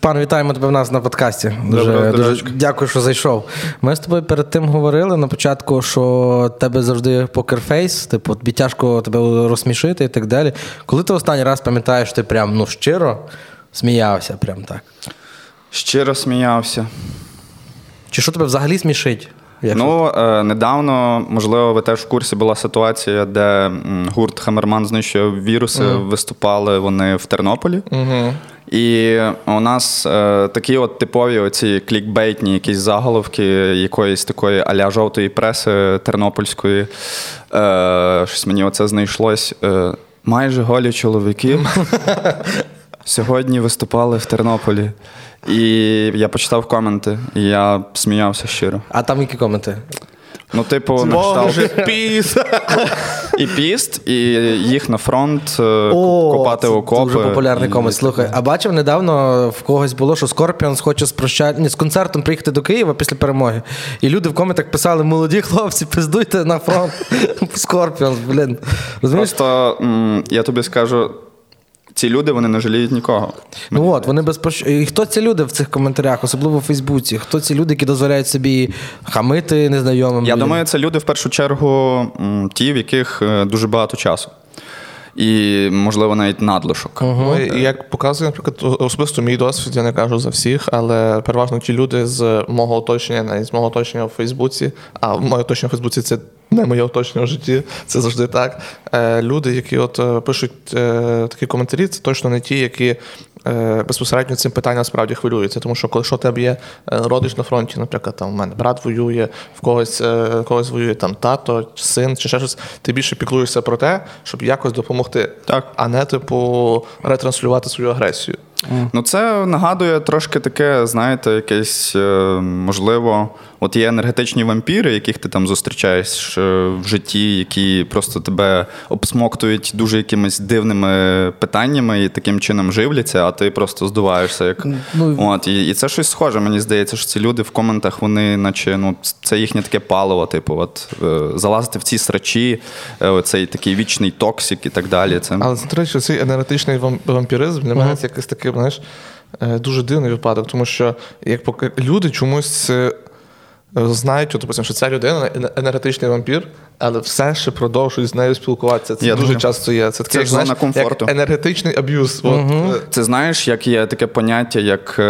Степан, вітаємо тебе в нас на подкасті. Дуже дякую, що зайшов. Ми з тобою перед тим говорили на початку, що тебе завжди покерфейс, типу, тобі тяжко тебе розсмішити і так далі. Коли ти останній раз пам'ятаєш, що ти прям, ну, щиро сміявся, прям так? Щиро сміявся. Чи що тебе взагалі смішить? Ну, недавно, можливо, ви теж в курсі, була ситуація, де гурт «Хамерман знищує віруси», виступали вони в Тернополі. І у нас такі от типові оці клікбейтні якісь заголовки якоїсь такої а-ля жовтої преси тернопільської. Щось мені оце знайшлось. Майже голі чоловіки сьогодні виступали в Тернополі. І я почитав коменти, і я сміявся щиро. А там які коменти? Ну, типу, Боже, піст! І піст, і їх на фронт, копати окопи. Це дуже популярний комент. Слухай, а бачив недавно в когось було, що Scorpions хоче з концертом приїхати до Києва після перемоги. І люди в коментах писали: молоді хлопці, пиздуйте на фронт. Scorpions, блін. Розумієш? Просто, я тобі скажу, ці люди, вони не жаліють нікого. Ну от, вони І хто ці люди в цих коментарях, особливо в Фейсбуці? Хто ці люди, які дозволяють собі хамити незнайомим? Я думаю, це люди, в першу чергу, ті, в яких дуже багато часу. І, можливо, навіть надлишок. Угу. Як показує, наприклад, особисто мій досвід, я не кажу за всіх, але переважно ті люди з мого оточення, навіть з мого оточення в Фейсбуці, а моє оточення в Фейсбуці – це не моє оточення в житті, це завжди так. Люди, які от пишуть такі коментарі, це точно не ті, які безпосередньо цим питанням справді хвилюються. Тому що, коли що в тебе є родич на фронті, наприклад, там, у мене брат воює, в когось воює там тато, син чи ще щось, ти більше піклуєшся про те, щоб якось допомогти, так, а не, типу, ретранслювати свою агресію. Ну, це нагадує трошки таке, знаєте, якесь, можливо, от є енергетичні вампіри, яких ти там зустрічаєш в житті, які просто тебе обсмоктують дуже якимись дивними питаннями і таким чином живляться, а ти просто здуваєшся. Як... Ну, от, і це щось схоже, мені здається, що ці люди в коментах, вони наче, ну, це їхнє таке паливо, типу, от, залазити в ці срачі, цей такий вічний токсик і так далі. Це... Але, до речі, цей енергетичний вампіризм для мене це якийсь такий, знаєш, дуже дивний випадок, тому що як поки люди чомусь знають, допустим, що ця людина енергетичний вампір, але все ще продовжують з нею спілкуватися. Це дуже часто є. Це таке, знаєш, як енергетичний аб'юз. Угу. Це, знаєш, як є таке поняття, як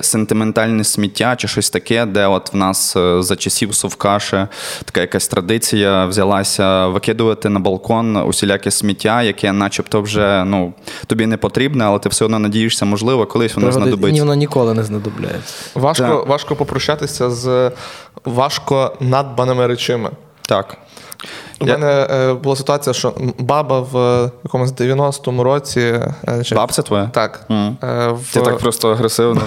сентиментальне сміття чи щось таке, де от в нас за часів Совка ще така якась традиція взялася викидувати на балкон усіляке сміття, яке начебто вже, ну, тобі не потрібне, але ти все одно надієшся, можливо, колись воно знадобиться. Ні, воно ніколи не знадобляється. Важко попрощатися з важко надбаними речами. Так. У мене була ситуація, що баба в якомусь 90-му році... Бабця твоя? Так. Ти так просто агресивно.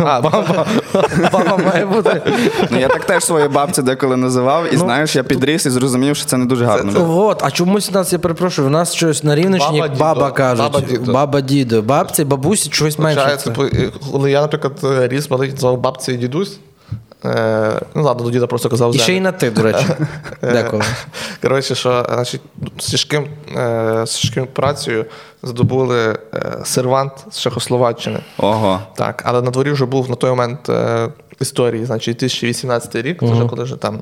Баба має бути. Ну, я так теж свою бабцю деколи називав, і, знаєш, я підріс і зрозумів, що це не дуже гарно. А чомусь у нас, я перепрошую, у нас щось на Рівненщині, як баба кажуть. Баба дідо. Бабці, бабусі, чогось менше. Коли я, наприклад, ріс малий, звав бабці і дідусь, ну, ладно, до діда просто казав. І ще й на ти, до речі. Дякую. Коротше, що, значить, з тяжкою працею здобули сервант з Чехословаччини. Ого. Так, але на дворі вже був на той момент історії, значить, 2018 рік, вже коли ж там.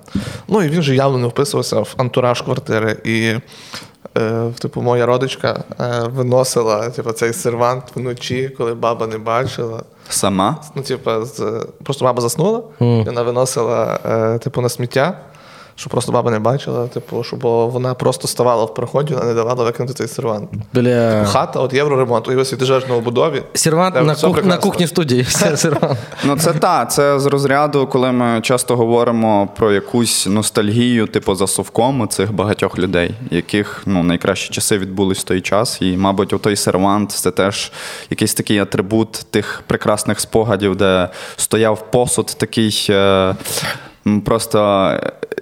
Ну, і він же явно не вписувався в антураж квартири. І, типу, моя родичка виносила, типу, цей сервант вночі, коли баба не бачила. Сама? Ну, типу, просто баба заснула, і вона виносила, типу, на сміття, щоб просто баба не бачила, типу, щоб вона просто ставала в проході, вона не давала викинути цей сервант. Бля. Хата, от євроремонт, і ось ідеш на обудові. Сервант на кухні студії. Ну, це так, це з розряду, коли ми часто говоримо про якусь ностальгію, типу, за Совком цих багатьох людей, яких, ну, найкращі часи відбулись в той час, і, мабуть, отой сервант – це теж якийсь такий атрибут тих прекрасних спогадів, де стояв посуд такий... Просто,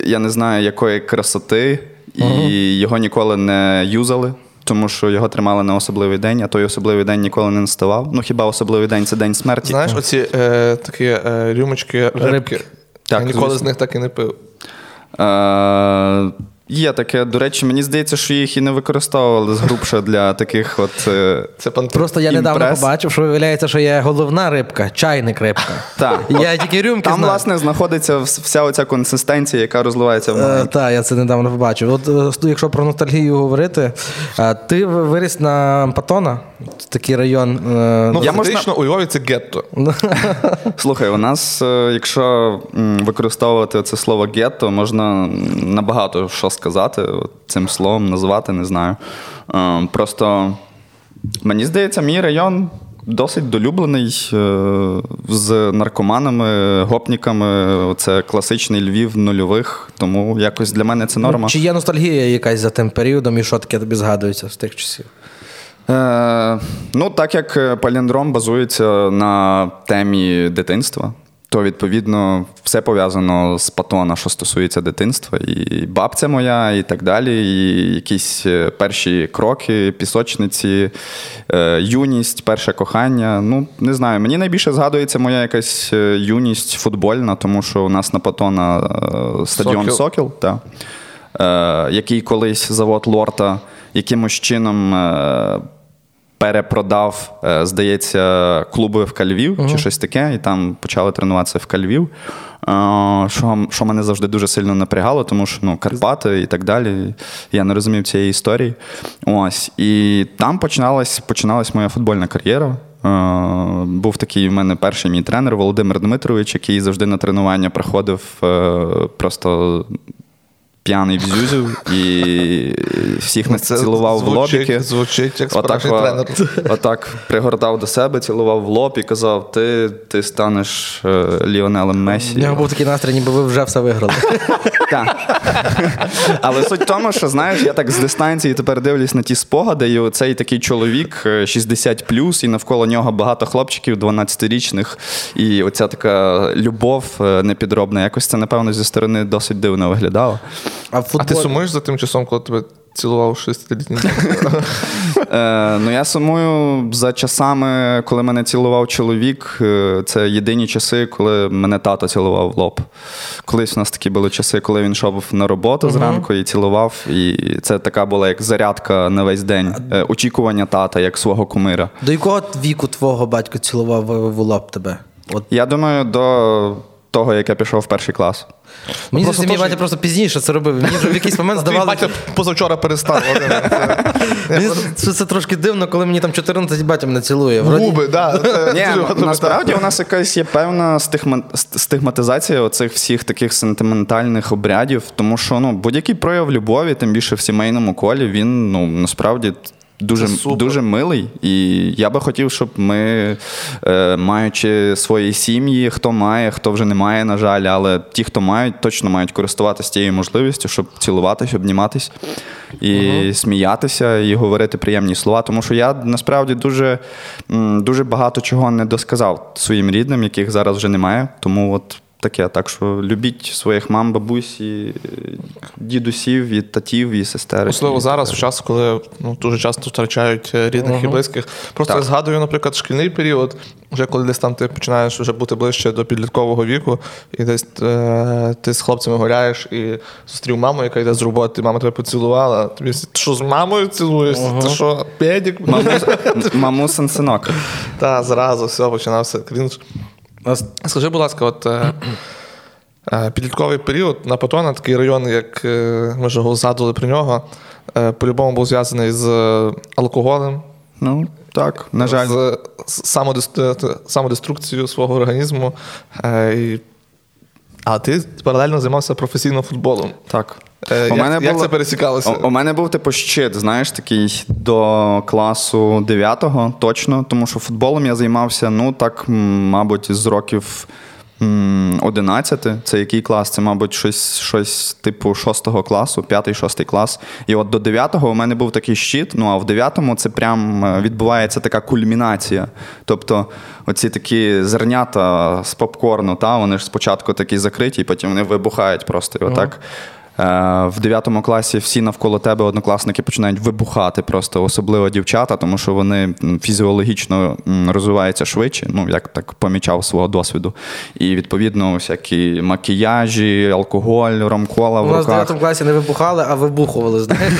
я не знаю, якої красоти, і його ніколи не юзали, тому що його тримали на особливий день, а той особливий день ніколи не наставав. Ну, хіба особливий день – це день смерті. Знаєш, оці такі рюмочки, рибки, так, я ніколи з них так і не пив. Є таке, до речі, мені здається, що їх і не використовували згрубше для таких от імпрес. Просто я недавно побачив, що виявляється, що є головна рибка, чайник рибка. Так. Я тільки рюмки знаю. Там, власне, знаходиться вся оця консистенція, яка розливається в мене. Так, я це недавно побачив. От якщо про ностальгію говорити, ти виріс на Патона, такий район. Ну, фактично, у Львові це гетто. Слухай, у нас, якщо використовувати це слово гетто, можна набагато що сказати, цим словом назвати, не знаю. Просто, мені здається, мій район досить долюблений з наркоманами, гопніками. Це класичний Львів нульових, тому якось для мене це норма. Чи є ностальгія якась за тим періодом і що таке тобі згадується з тих часів? Ну, так як Паліндром базується на темі дитинства, то, відповідно, все пов'язано з Патона, що стосується дитинства. І бабця моя, і так далі, і якісь перші кроки, пісочниці, юність, перше кохання. Ну, не знаю, мені найбільше згадується моя якась юність футбольна, тому що у нас на Патона стадіон Сокіл, та, який колись завод Лорта якимось чином перепродав, здається, клуби в Львів чи щось таке, і там почали тренуватися в Львів, що мене завжди дуже сильно напрягало, тому що ну, Карпати і так далі, я не розумів цієї історії. Ось. І там починалась моя футбольна кар'єра. Був такий в мене перший мій тренер Володимир Дмитрович, який завжди на тренування приходив просто... п'яний в зюзю і всіх нас цілував в лоб. Звучить, як справжній тренер. Отак пригортав до себе, цілував в лоб і казав, ти станеш Ліонелем Месі. У нього був такий настрій, ніби ви вже все виграли. Так. Але суть в тому, що, знаєш, я так з дистанції тепер дивлюсь на ті спогади, і оцей такий чоловік 60+, і навколо нього багато хлопчиків 12-річних, і оця така любов непідробна. Якось це, напевно, зі сторони досить дивно виглядало. А ти сумуєш за тим часом, коли тебе цілував 6-літній? Ну, я сумую за часами, коли мене цілував чоловік. Це єдині часи, коли мене тато цілував в лоб. Колись у нас такі були часи, коли він йшов на роботу зранку і цілував. І це така була як зарядка на весь день. Очікування тата, як свого кумира. До якого віку твого батько цілував в лоб тебе? От. Я думаю, до... того, як я пішов в перший клас. Мені зі всім батя просто пізніше це робив. Мені вже в якийсь момент здавалося... Батя позавчора перестав. Це трошки дивно, коли мені там 14 батя мене цілує. Губи, так. Насправді у нас якась є певна стигматизація оцих всіх таких сентиментальних обрядів, тому що будь-який прояв любові, тим більше в сімейному колі, він насправді... Дуже милий, і я би хотів, щоб ми, маючи свої сім'ї, хто має, хто вже не має, на жаль, але ті, хто мають, точно мають користуватися тією можливістю, щоб цілуватись, обніматись і сміятися, і говорити приємні слова. Тому що я, насправді, дуже багато чого не досказав своїм рідним, яких зараз вже немає, тому от... Таке, так що любіть своїх мам, бабусь, і дідусів, і татів, і сестер. Особливо зараз, в час, коли дуже часто втрачають рідних і близьких. Просто так. Я згадую, наприклад, шкільний період, вже коли десь там ти починаєш вже бути ближче до підліткового віку, і десь ти з хлопцями гуляєш, і зустрів маму, яка йде з роботи, мама тебе поцілувала, тобі ти що з мамою цілуєшся? Ти що, педік? Маму синок. Та, зразу, все, починався крінж. Скажи, будь ласка, от підлітковий період на Патона, такий район, як ми вже згадували про нього, по-любому був зв'язаний з алкоголем. Ну, так, на жаль. З самодеструкцією свого організму. А ти паралельно займався професійним футболом. Так. Як це пересікалося? У мене був типу щит, знаєш, такий до класу 9-го, точно, тому що футболом я займався, ну так, мабуть, з років 11. Це який клас? Це, мабуть, щось типу 6-го класу, 5-6 клас. І от до 9-го у мене був такий щит, ну а в 9-му це прям відбувається така кульмінація. Тобто оці такі зернята з попкорну, та, вони ж спочатку такі закриті, і потім вони вибухають просто. І отак. В 9 класі всі навколо тебе однокласники починають вибухати, просто особливо дівчата, тому що вони фізіологічно розвиваються швидше, ну, як так помічав свого досвіду. І, відповідно, всякі макіяжі, алкоголь, ромкола в руках. У нас в 9 класі не вибухали, а вибухували, знаєш.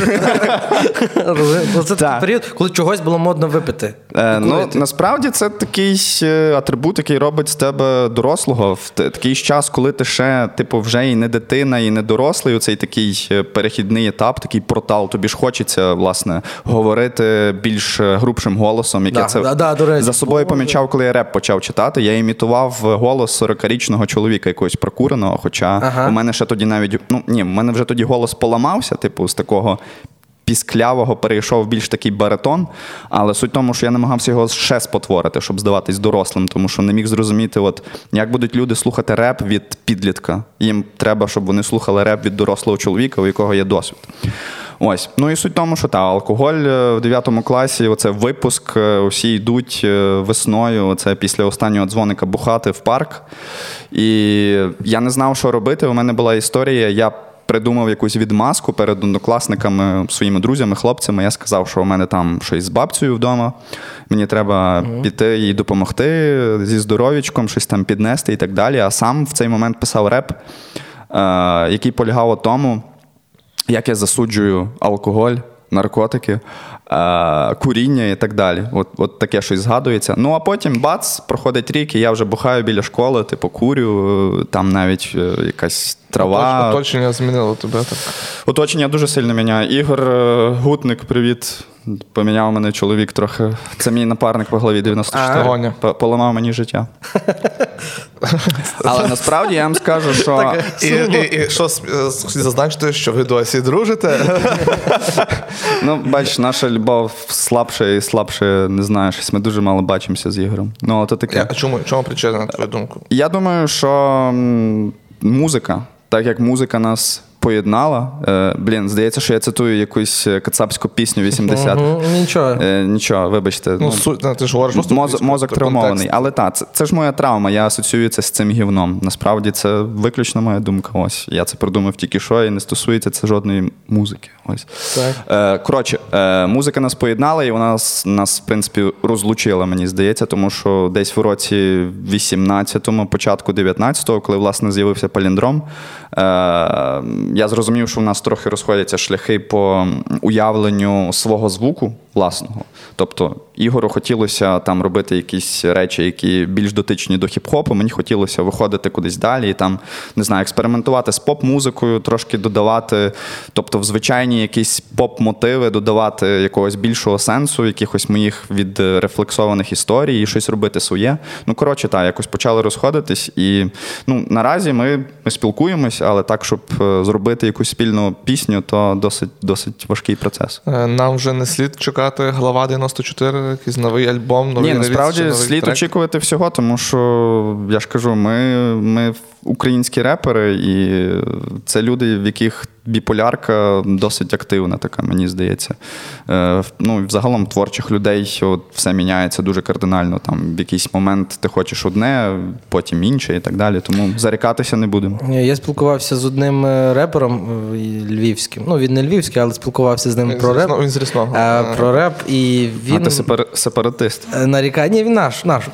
Це такий період, коли чогось було модно випити. Ну, насправді, це такий атрибут, який робить з тебе дорослого. В такий час, коли ти ще, типу, вже і не дитина, і не дорослий, цей такий перехідний етап, такий портал. Тобі ж хочеться, власне, говорити більш грубшим голосом, яке за собою помічав, коли я реп почав читати. Я імітував голос 40-річного чоловіка якогось прокуреного, хоча у мене ще тоді навіть, в мене вже тоді голос поламався, типу, з такого пісклявого перейшов більш такий баритон, але суть в тому, що я намагався його ще спотворити, щоб здаватись дорослим, тому що не міг зрозуміти, от, як будуть люди слухати реп від підлітка. Їм треба, щоб вони слухали реп від дорослого чоловіка, у якого є досвід. Ось. Ну і суть в тому, що алкоголь в 9 класі, оце випуск, усі йдуть весною, це після останнього дзвоника бухати в парк. І я не знав, що робити, у мене була історія, я придумав якусь відмазку перед однокласниками, своїми друзями, хлопцями. Я сказав, що у мене там щось з бабцею вдома, мені треба піти їй допомогти зі здоров'ячком, щось там піднести і так далі. А сам в цей момент писав реп, який полягав у тому, як я засуджую алкоголь, наркотики, куріння і так далі. От таке щось згадується. Ну, а потім, бац, проходить рік, і я вже бухаю біля школи, типу, курю, там навіть якась трава. Оточення змінило тебе так? Оточення дуже сильно міняє. Ігор Гутник, привіт. Поміняв мене чоловік трохи. Це мій напарник по главі 94. Поламав мені життя. Але насправді я вам скажу, що... І що, зазначити, що ви досі дружите? Ну, бач, наша любов слабша і слабше, не знаю, щось ми дуже мало бачимося з Ігорем. Ну, то таке. А чому причина, на твою думку? Я думаю, що музика, так як музика нас... поєднала. Здається, що я цитую якусь кацапську пісню 80. Нічого, вибачте. Ти ж говориш, мозок травмований. Але це ж моя травма, я асоціюю це з цим гівном. Насправді, це виключно моя думка. Ось. Я це придумав тільки що, і не стосується це жодної музики. Ось. Коротше, музика нас поєднала, і вона нас, в принципі, розлучила, мені здається, тому що десь в році 18-му, початку 19-го, коли, власне, з'явився Паліндром, я зрозумів, що в нас трохи розходяться шляхи по уявленню свого звуку власного. Тобто Ігору хотілося там робити якісь речі, які більш дотичні до хіп-хопу, мені хотілося виходити кудись далі і там, не знаю, експериментувати з поп-музикою, трошки додавати, тобто в звичайні якісь поп-мотиви додавати якогось більшого сенсу, якихось моїх відрефлексованих історій і щось робити своє. Ну, коротше, якось почали розходитись і, наразі ми спілкуємось, але так, щоб зробити якусь спільну пісню, то досить важкий процес. Нам вже не слід чекати Глава 94, якийсь новий альбом, новий реліз? Ні, насправді слід очікувати всього, тому що, я ж кажу, ми українські репери, і це люди, в яких біполярка досить активна така, мені здається. Ну, загалом творчих людей все міняється дуже кардинально. Там в якийсь момент ти хочеш одне, потім інше і так далі. Тому зарікатися не будемо. Я спілкувався з одним репером львівським. Ну, він не львівський, але спілкувався з ним про реп. Він з Рісного. Про реп, і він... А ти сепаратист. Ні, він наш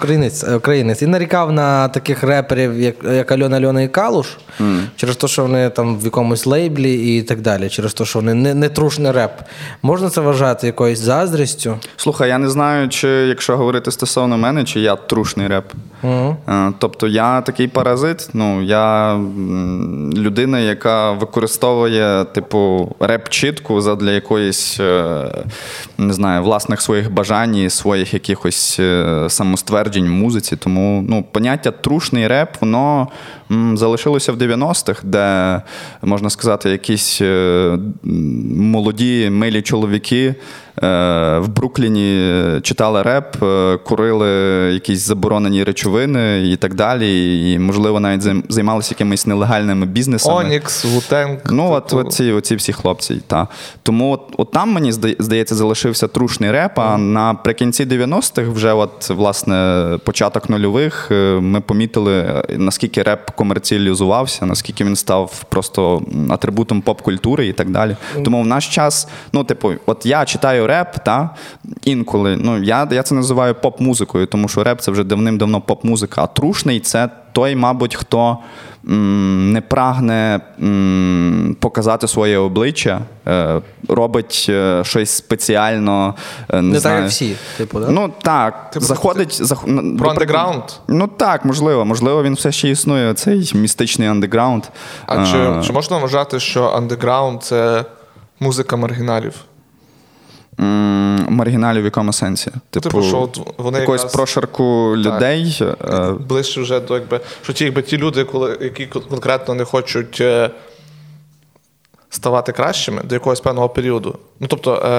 українець. І нарікав на таких реперів, як Альона Альона і Калуш, через те, що вони там в якомусь лейблі і так далі, через те, що вони не трушний реп. Можна це вважати якоюсь заздрістю? Слухай, я не знаю, чи якщо говорити стосовно мене, чи я трушний реп. Тобто я такий паразит, я людина, яка використовує, реп-чітку задля якоїсь, не знаю, власних своїх бажань і своїх якихось самостверджень в музиці. Тому, поняття трушний реп, воно залишилося в 90-х, де, можна сказати, якісь молоді, милі чоловіки в Брукліні читали реп, курили якісь заборонені речовини і так далі, і, можливо, навіть займалися якимись нелегальними бізнесами. Онікс, Вутенк. Ну, оці всі хлопці, так. Тому от там, мені здається, залишився трушний реп, а наприкінці 90-х, вже от, власне, початок нульових, ми помітили, наскільки реп комерціалізувався, наскільки він став просто атрибутом поп-культури і так далі. Тому в наш час, ну, типу, от я читаю реп, та, інколи, ну, я це називаю поп-музикою, тому що реп – це вже давним-давно поп-музика, а трушний – це той, мабуть, хто не прагне показати своє обличчя, робить щось спеціально. Не так, як всі, типу, так? Да? Ну, так. Типу, заходить... Про андеграунд? Ну, так, можливо. Можливо, він все ще існує, цей містичний андеграунд. А чи можна вважати, що андеграунд – це музика маргіналів? Маргіналів в якому сенсі? Типу, що вони якогось прошарку людей? Так, ближче вже до, якби, що ті люди, які конкретно не хочуть ставати кращими до якогось певного періоду. Ну, тобто,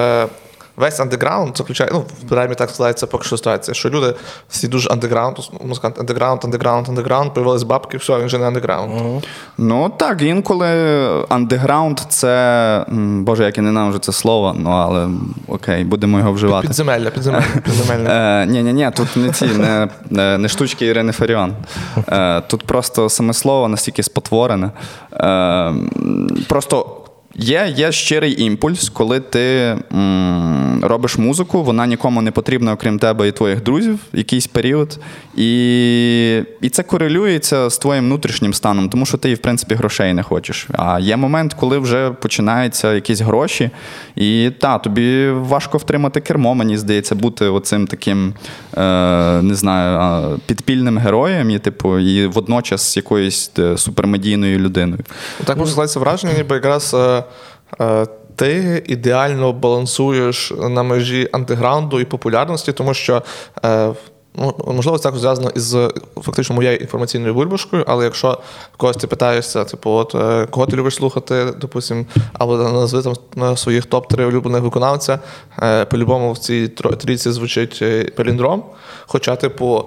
весь андеграунд заключає, ну, в принаймні так складається поки що ситуація, що люди всі дуже андеграунд, музикант, андеграунд, появились бабки, все, він вже не андеграунд. Uh-huh. Ну, так, інколи андеграунд – це, боже, як я не знаю вже це слово, ну, але окей, будемо його вживати. Підземелля. Ні, тут не ці, не штучки Ірини Фаріон. Тут просто саме слово настільки спотворене. Просто... Є щирий імпульс, коли ти робиш музику, вона нікому не потрібна, окрім тебе і твоїх друзів, якийсь період. І це корелюється з твоїм внутрішнім станом, тому що ти, в принципі, грошей не хочеш. А є момент, коли вже починаються якісь гроші, і та, тобі важко втримати кермо, мені здається, бути оцим таким, не знаю, підпільним героєм і, типу, і водночас якоюсь супермедійною людиною. Так, можна складатися враження, ніби якраз... Ти ідеально балансуєш на межі андеграунду і популярності, тому що, можливо, це зв'язано із фактично моєю інформаційною бульбашкою, але якщо когось ти питаєшся, типу, от, кого ти любиш слухати, допустим, або назви там своїх топ-3 улюблених виконавця, по-любому в цій трійці звучить Паліндром, хоча, типу,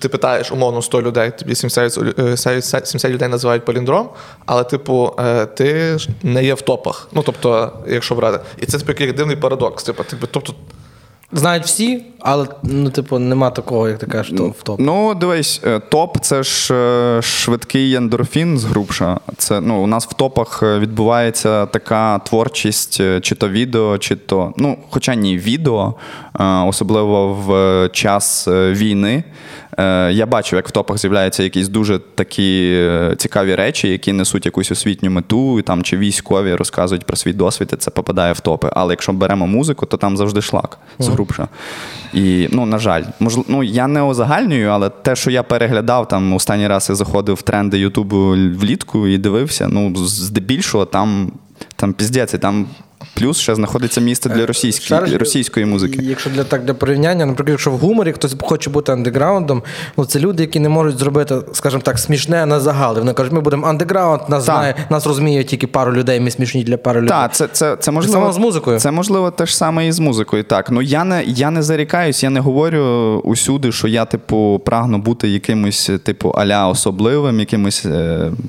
ти питаєш, умовно, 100 людей, тобі 70 людей називають Паліндром, але, типу, ти не є в топах. Ну, тобто, якщо брати. І це, типу, який дивний парадокс. Тобто... Знають всі, але, ну, типу, нема такого, як ти кажеш, в топ. Ну, дивись, топ – це ж швидкий ендорфін згрубша. Це, ну, у нас в топах відбувається така творчість, чи то відео, чи то... Ну, хоча ні, відео, особливо в час війни. Я бачив, як в топах з'являються якісь дуже такі цікаві речі, які несуть якусь освітню мету, там, чи військові розказують про свій досвід, і це попадає в топи. Але якщо беремо музику, то там завжди шлак з грубша. І, ну, на жаль, ну, я не узагальнюю, але те, що я переглядав, там, останній раз я заходив в тренди Ютубу влітку і дивився, ну, здебільшого там піздець, і там... Плюс ще знаходиться місце для російської музики. Якщо для порівняння, наприклад, якщо в гуморі хтось хоче бути андеграундом, ну це люди, які не можуть зробити, скажімо так, смішне на загал. Вони кажуть, ми будемо андеграунд, нас знає, нас розуміє тільки пару людей, ми смішні для пару людей. Так, це можливо само з музикою. Це можливо те ж саме і з музикою. Так, ну я не зарікаюсь, я не говорю усюди, що я, типу, прагну бути якимось, типу, аля особливим, якимось,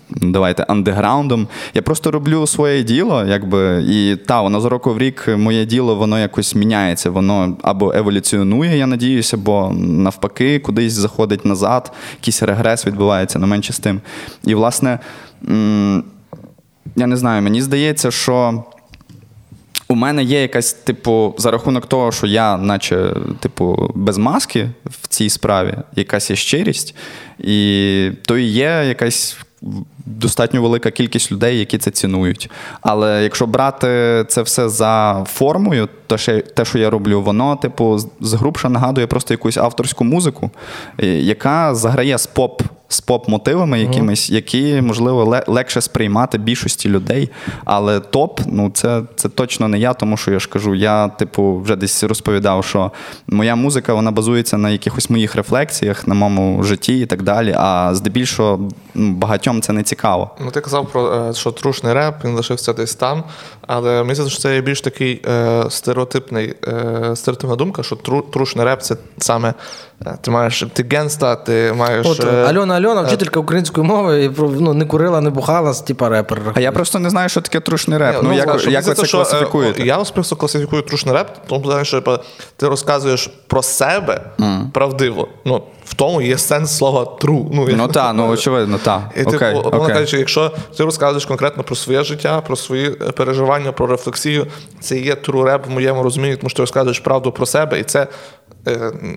давайте, андеграундом. Я просто роблю своє діло, якби, і воно з року в рік, моє діло, воно якось міняється, воно або еволюціонує, я надіюся, бо навпаки кудись заходить назад, якийсь регрес відбувається, не менше з тим. І, власне, я не знаю, мені здається, що у мене є якась, типу, за рахунок того, що я, наче, типу, без маски в цій справі, якась є щирість, і то і є якась... достатньо велика кількість людей, які це цінують. Але якщо брати це все за формою, то те, що я роблю, воно, типу, згрубше нагадує просто якусь авторську музику, яка заграє з поп з поп-мотивами якимись, які, можливо, легше сприймати більшості людей. Але топ, ну, це точно не я, тому що я ж кажу, я, типу, вже десь розповідав, що моя музика, вона базується на якихось моїх рефлексіях, на моєму житті і так далі, а здебільшого багатьом це не цікаво. Ну, ти казав про, що трушний реп, він лишився десь там, але мені здається, що це більш такий стереотипна думка, що трушний реп – це саме ти маєш, ти генста, ти маєш... От, Альона Альона, вчителька української мови, і, ну, не курила, не бухала, типа репер. А я просто не знаю, що таке трушний реп. Ну, як ви це класифікуєте? Я особисто класифікую трушний реп, тому що ти розказуєш про себе правдиво. Ну, в тому є сенс слова true. Ну так, ну очевидно, так. І типу, кажучи, якщо ти розказуєш конкретно про своє життя, про свої переживання, про рефлексію, це є true rap в моєму розумінні, тому що ти розказуєш правду про себе, і це,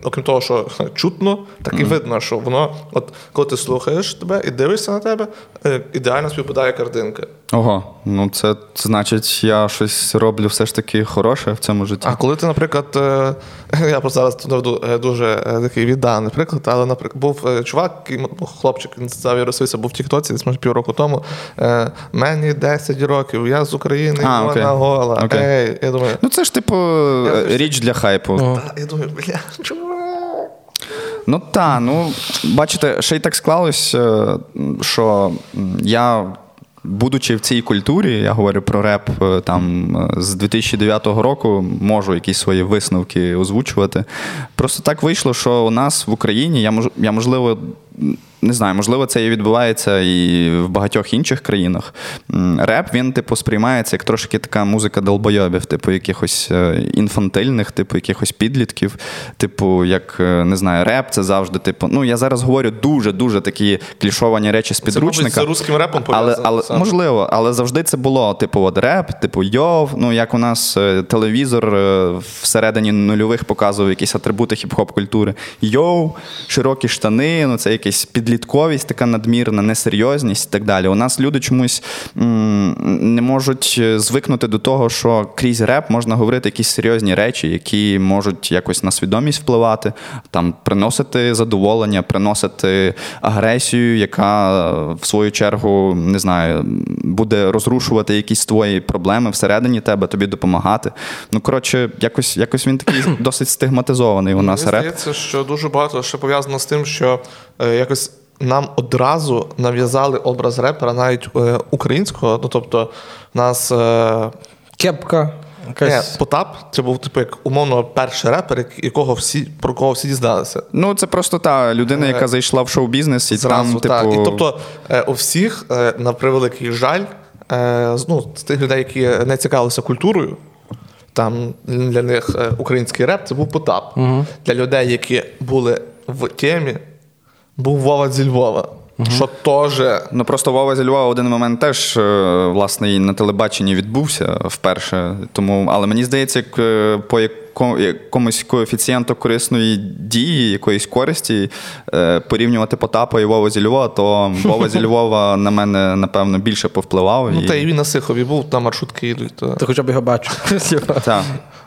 окрім того, що чутно, так і видно, що воно, от коли ти слухаєш тебе і дивишся на тебе, ідеально співпадає картинка. Ого, ну це значить, я щось роблю все ж таки хороше в цьому житті. А коли ти, наприклад, я просто зараз тут наведу дуже такий відданий приклад, але, наприклад, був чувак, хлопчик, він завірусився, був в Тіктоці, десь може півроку тому, мені 10 років, я з України, вона гола, ей, я думаю... Ну це ж, типу, річ для хайпу. Так, я думаю, бля, чувак... Ну так, ну, бачите, ще й так склалось, що я... Будучи в цій культурі, я говорю про реп там, з 2009 року, можу якісь свої висновки озвучувати. Просто так вийшло, що у нас в Україні, я можливо, не знаю, можливо, це і відбувається і в багатьох інших країнах. Реп, він, типу, сприймається як трошки така музика долбойобів, типу, якихось інфантильних, типу, якихось підлітків, типу, як, не знаю, реп, це завжди, типу, ну, я зараз говорю дуже-дуже такі клішовані речі з підручника. Це русським репом пов'язано. Але, можливо, але завжди це було, типу, от реп, типу, йов, ну, як у нас телевізор всередині нульових показував якісь атрибути хіп-хоп-культури. Йов, широкі штани, ну, це якийсь підлітковість, така надмірна, несерйозність і так далі. У нас люди чомусь не можуть звикнути до того, що крізь реп можна говорити якісь серйозні речі, які можуть якось на свідомість впливати, там, приносити задоволення, приносити агресію, яка, в свою чергу, не знаю, буде розрушувати якісь твої проблеми всередині тебе, тобі допомагати. Ну, коротше, якось він такий досить стигматизований у нас реп. Мені здається, що дуже багато ще пов'язано з тим, що якось нам одразу нав'язали образ репера, навіть українського, ну, тобто нас... Кепка. Якась... Ні, Потап, це був, типу, як умовно перший репер, про кого всі дізналися. Ну, це просто та людина, яка зайшла в шоу-бізнес і зразу, там, типу... І, тобто, у всіх, на превеликий жаль, ну, з тих людей, які не цікавилися культурою, там, для них український реп, це був Потап. Угу. Для людей, які були в темі, був Вава зі Львова. Угу. Що теж... Ну, просто Вава зі Львова в один момент теж, власне, і на телебаченні відбувся вперше. Тому, але мені здається, по якомусь коефіцієнту корисної дії, якоїсь користі, порівнювати Потапа і Вову зі Львова, то Вова зі Львова на мене, напевно, більше повпливав. Ну, та і він на Сихові був, там маршрутки йдуть. То... Ти хоча б його бачив. Так.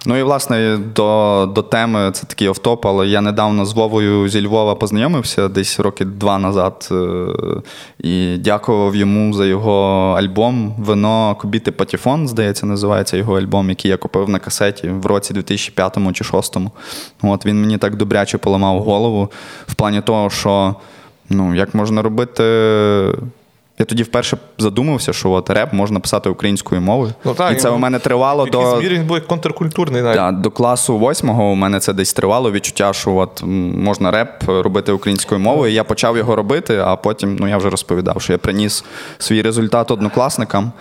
Ну і, власне, до теми, це такий офтоп, але я недавно з Вовою зі Львова познайомився, десь роки 2 назад, і дякував йому за його альбом «Вино Кубіти Патіфон», здається, називається його альбом, який я купив на касеті в році 2005-му чи 2006-му. От, він мені так добряче поламав голову в плані того, що, ну, як можна робити... Я тоді вперше задумався, що от реп можна писати українською мовою. Ну, так, і це у мене тривало до... В якійсь мірі він був контркультурний. Да, до класу 8-го у мене це десь тривало відчуття, що от можна реп робити українською мовою. І я почав його робити, а потім, ну я вже розповідав, що я приніс свій результат однокласникам.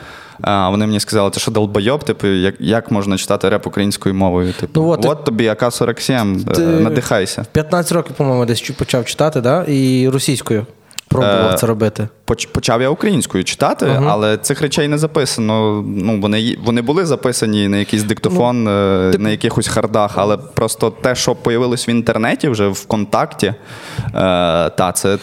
Вони мені сказали, це що долбойоб, типу, як можна читати реп українською мовою? Типу, ну, от тобі АК-47, надихайся. 15 років, по-моєму, десь почав читати, да? І російською пробував це робити. почав я українською читати, але цих речей не записано. Ну, вони були записані на якийсь диктофон, на якихось хардах, але просто те, що появилось в інтернеті, вже ВКонтакті, це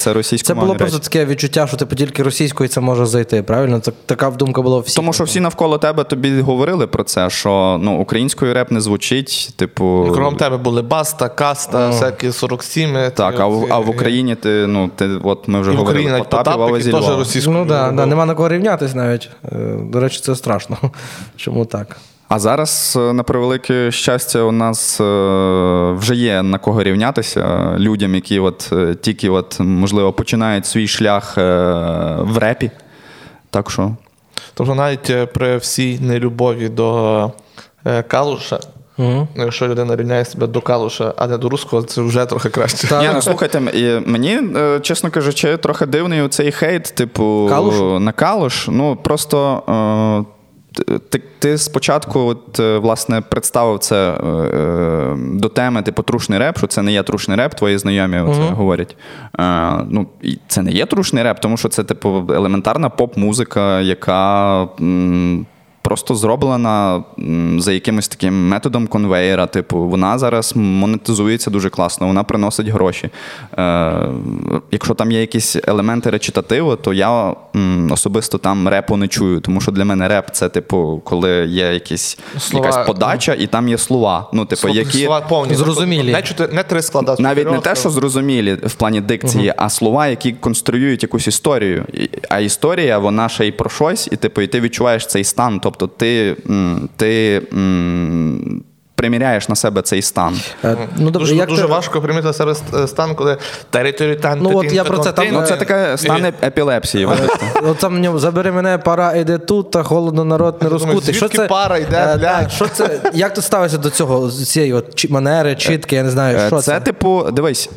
російськомовні речі. Це було просто таке відчуття, що типу, тільки російською це може зайти, правильно? Така думка була всіх. Тому що всі навколо тебе тобі говорили про це, що ну, українською реп не звучить, типу... Крім тебе були Баста, Каста, всякі 47. Так, а в Україні ти, ну, ти, от ми вже говорили про Потапа, Вава зі Львова. Ну так, нема на кого рівнятись навіть. До речі, це страшно. Чому так? А зараз, на превелике щастя, у нас вже є на кого рівнятися людям, які от тільки от, можливо, починають свій шлях в репі. Так що. Тобто навіть при всій нелюбові до Калуша, якщо людина рівняє себе до Калуша, а не до русского, це вже трохи краще. Ні, ну слухайте, мені, чесно кажучи, трохи дивний оцей хейт, типу, Калуш? На Калуш. Ну, просто... Ти спочатку от, власне, представив це до теми, типу, трушний реп, що це не є трушний реп, твої знайомі це говорять. Ну, це не є трушний реп, тому що це, типу, елементарна поп-музика, яка просто зроблена за якимось таким методом конвейера. Типу, вона зараз монетизується дуже класно, вона приносить гроші. Якщо там є якісь елементи речитативу, то я особисто там репу не чую, тому що для мене реп – це, типу, коли є якась подача, і там є слова. Ну, типу, які зрозумілі. Не три склада. Навіть не те, що зрозумілі в плані дикції, а слова, які конструюють якусь історію. А історія, вона ще й про щось, і, типу, і ти відчуваєш цей стан, тобто ти приміряєш на себе цей стан. Ну, добре, дуже важко приміряти на себе стан, коли територіотан. Ну, от я про це там. Ну, це така стан епілепсії. От там забери мене, пара йде тут, та холодно народ не розкути. Звідки пара йде? Як ти ставишся до цього, цієї от манери, чітки, я не знаю, що це? Це, типу, дивись,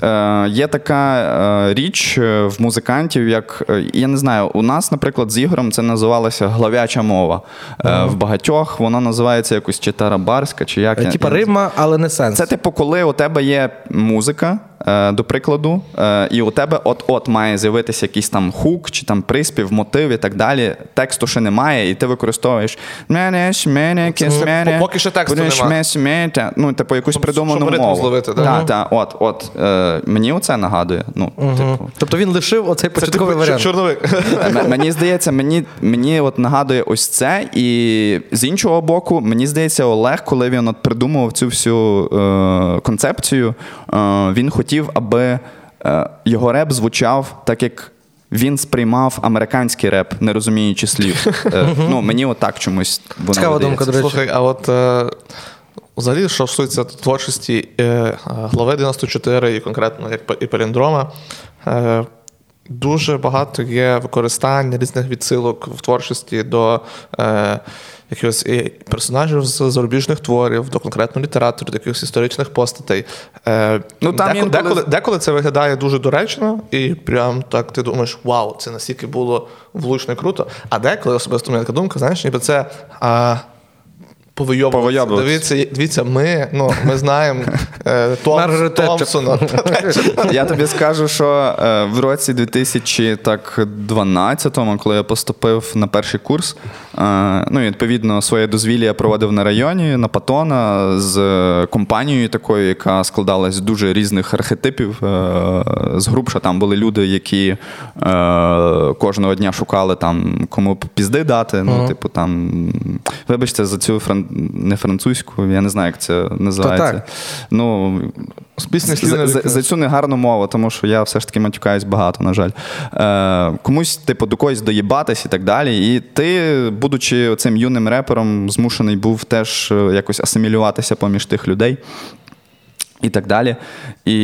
є така річ в музикантів, як, я не знаю, у нас, наприклад, з Ігорем це називалася глав'яча мова. В багатьох вона називається якось чи тарабарська, чи як. Типа рима, але не сенс. Це типу, коли у тебе є музика, до прикладу, і у тебе от-от має з'явитися якийсь там хук, чи там приспів, мотив і так далі. Тексту ще немає, і ти використовуєш поки ще тексту немає. Ну, типу, якусь придуману мову. Щоб ритм зловити, так? Так, так, от. Мені оце нагадує. Ну, типу. Тобто він лишив оцей початковий варіант. Чорновик. Мені здається, мені от нагадує ось це, і з іншого боку, мені здається, Олег, коли він от придумував цю всю концепцію, він хотів, аби його реп звучав так, як він сприймав американський реп, не розуміючи слів. Ну, мені отак чомусь воно цікава думка, до речі. Слухай, а от взагалі, що стосується творчості глави 94 і конкретно і Паліндрома, дуже багато є використання різних відсилок в творчості до якихось персонажів з зарубіжних творів, до конкретно літератури, до якихось історичних постатей. Ну, деколи це виглядає дуже доречно, і прям так ти думаєш, вау, це настільки було влучно і круто. А деколи, особисто моя така думка, знаєш, ніби це повийобувалося. Дивіться, ми знаємо Томпсона. Я тобі скажу, що в році 2012-му, коли я поступив на перший курс, ну, і, відповідно, своє дозвілля я проводив на районі, на Патона, з компанією такою, яка складалась з дуже різних архетипів. Згрубша там були люди, які кожного дня шукали, там, кому пізди дати, ну, типу, там, вибачте за цю не французьку, я не знаю, як це називається. Ну, за цю негарну мову, тому що я все ж таки матюкаюсь багато, на жаль. Комусь, типу, до когось доїбатись і так далі. І ти, будучи цим юним репером, змушений був теж якось асимілюватися поміж тих людей і так далі. І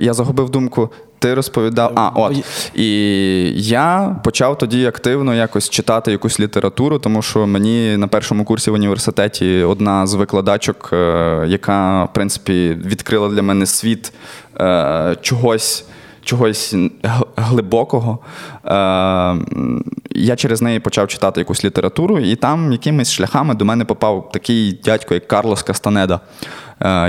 я загубив думку. Ти розповідав... І я почав тоді активно якось читати якусь літературу, тому що мені на першому курсі в університеті одна з викладачок, яка, в принципі, відкрила для мене світ чогось глибокого, я через неї почав читати якусь літературу, і там якимись шляхами до мене попав такий дядько, як Карлос Кастанеда.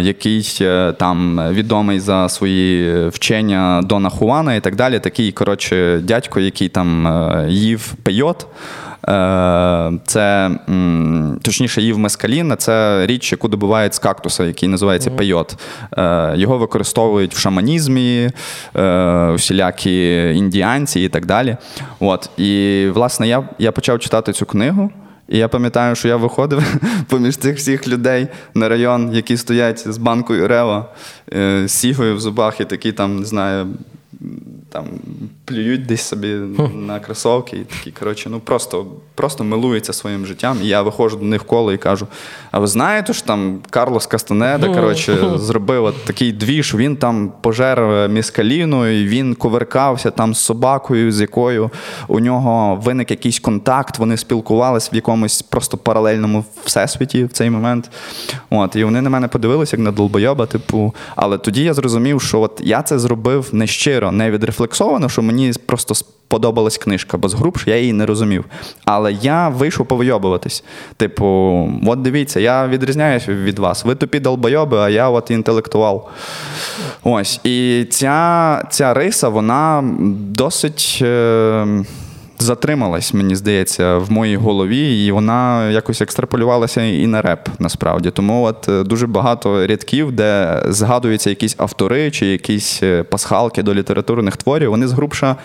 який там відомий за свої вчення Дона Хуана і так далі. Такий, коротше, дядько, який там їв пейот. Це, точніше, їв мескалін, це річ, яку добувають з кактуса, який називається пейот. Його використовують в шаманізмі, усілякі індіанці і так далі. От. І, власне, я почав читати цю книгу, і я пам'ятаю, що я виходив поміж цих всіх людей на район, які стоять з банкою Рева, з сігою в зубах і такі там, не знаю, там плюють десь собі на кросовки і такі, коротше, ну просто милуються своїм життям. І я виходжу до них в коло і кажу: а ви знаєте, що там Карлос Кастанеда, коротше, зробив от такий двіж, він там пожер міскаліну, і він кувиркався там з собакою, з якою у нього виник якийсь контакт, вони спілкувалися в якомусь просто паралельному всесвіті в цей момент. От, і вони на мене подивилися, як на долбойоба, типу, але тоді я зрозумів, що от я це зробив нещиро, не відрефлексовано, що мені просто сподобалась книжка, бо з грубше я її не розумів. Але я вийшов повийобуватись. Типу, от дивіться, я відрізняюся від вас. Ви тупі долбойоби, а я от інтелектуал. Ось. І ця риса, вона досить затрималась, мені здається, в моїй голові, і вона якось екстраполювалася і на реп, насправді. Тому от дуже багато рядків, де згадуються якісь автори чи якісь пасхалки до літературних творів, вони згрубша,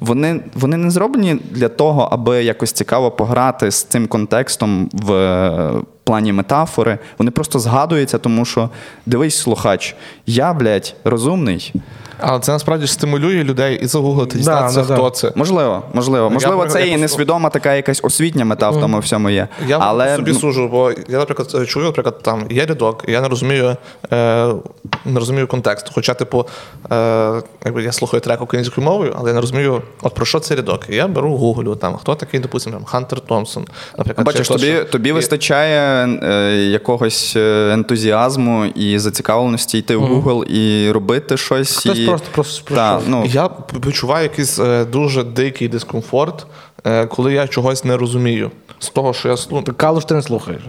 вони не зроблені для того, аби якось цікаво пограти з цим контекстом в плані метафори. Вони просто згадуються, тому що, дивись, слухач, я, блядь, розумний. Але це насправді стимулює людей і загуглити, дізнатися, хто це. Можливо. Можливо, це і несвідома така якась освітня мета в тому всьому є. Я собі сужу, бо я, наприклад, чую, там є рядок, і я не розумію контексту. Хоча, типу, якби я слухаю трек українською мовою, але я не розумію, от про що цей рядок. І я беру гуглю, там, хто такий, допустимо, Хантер Томпсон. Бачиш, тобі вистачає якогось ентузіазму і зацікавленості йти в Google і робити щось. Просто та, ну. Я відчуваю якийсь дуже дикий дискомфорт, коли я чогось не розумію. З того, що я слухаю. Калуш ти не слухаєш.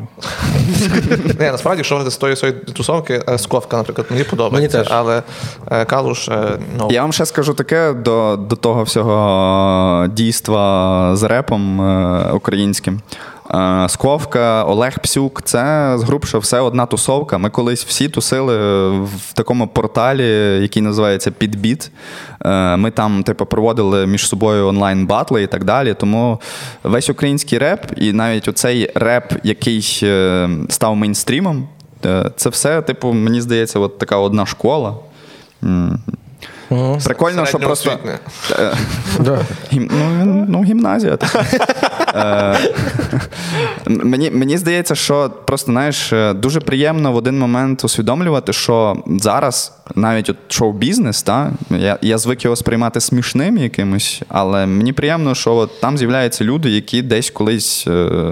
Ні, насправді, якщо ви з тої тусовки, Сковка, наприклад, мені подобається. Мені теж. Але Калуш, no. Я вам ще скажу таке до того всього дійства з репом українським. Сковка, Олег Псюк, це згрубше все одна тусовка. Ми колись всі тусили в такому порталі, який називається «Підбіт». Ми там, типу, проводили між собою онлайн-батли і так далі. Тому весь український реп і навіть оцей реп, який став мейнстрімом, це все, типу, мені здається, от така одна школа. Прикольно, що просто... Ну, гімназія. Мені здається, що просто, знаєш, дуже приємно в один момент усвідомлювати, що зараз навіть от шоу-бізнес, та, я звик його сприймати смішним якимось, але мені приємно, що от там з'являються люди, які десь колись,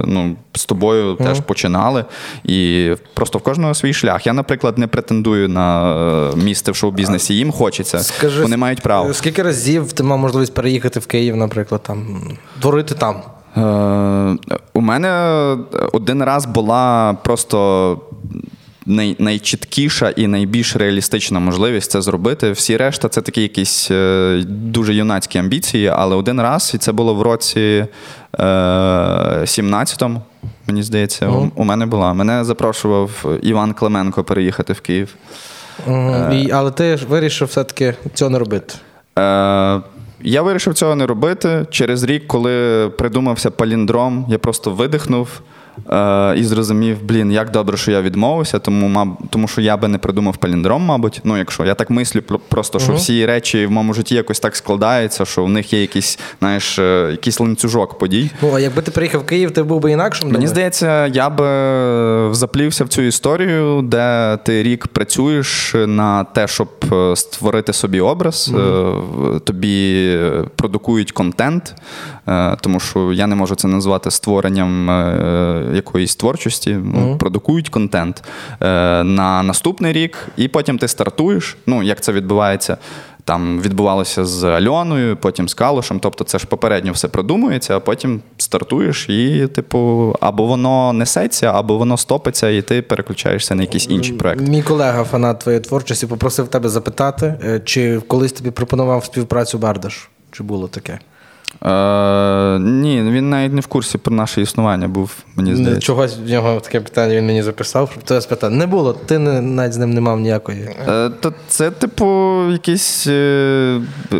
ну, з тобою теж починали, і просто в кожного свій шлях. Я, наприклад, не претендую на місце в шоу-бізнесі, їм хочеться. Скажи, вони мають право. Скільки разів ти мав можливість переїхати в Київ, наприклад, там, творити там? У мене один раз була просто найчіткіша і найбільш реалістична можливість це зробити. Всі решта – це такі якісь дуже юнацькі амбіції, але один раз, і це було в році 17-му, мені здається, у мене була. Мене запрошував Іван Клименко переїхати в Київ. Але ти вирішив все-таки цього не робити? Я вирішив цього не робити. Через рік, коли придумався паліндром, я просто видихнув і зрозумів, як добре, що я відмовився, тому що я би не придумав паліндром, мабуть. Ну, якщо я так мислю, просто, що всі речі в моєму житті якось так складаються, що в них є якийсь, знаєш, якийсь ланцюжок подій. А якби ти приїхав в Київ, ти був би інакшим? Мені здається, я би заплівся в цю історію, де ти рік працюєш на те, щоб створити собі образ, тобі продукують контент, тому що я не можу це назвати створенням якоїсь творчості, продукують контент на наступний рік, і потім ти стартуєш, ну, як це відбувається, там відбувалося з Альоною, потім з Калушем. Тобто це ж попередньо все продумується, а потім стартуєш і, типу, або воно несеться, або воно стопиться, і ти переключаєшся на якісь інші проекти. Мій колега, фанат твоєї творчості, попросив тебе запитати, чи колись тобі пропонував співпрацю Бардаш? Чи було таке? Ні, він навіть не в курсі про наше існування був, мені здається. Чогось в нього таке питання він мені записав, то я спитав, не було, ти навіть з ним не мав ніякої. То це, типу, якісь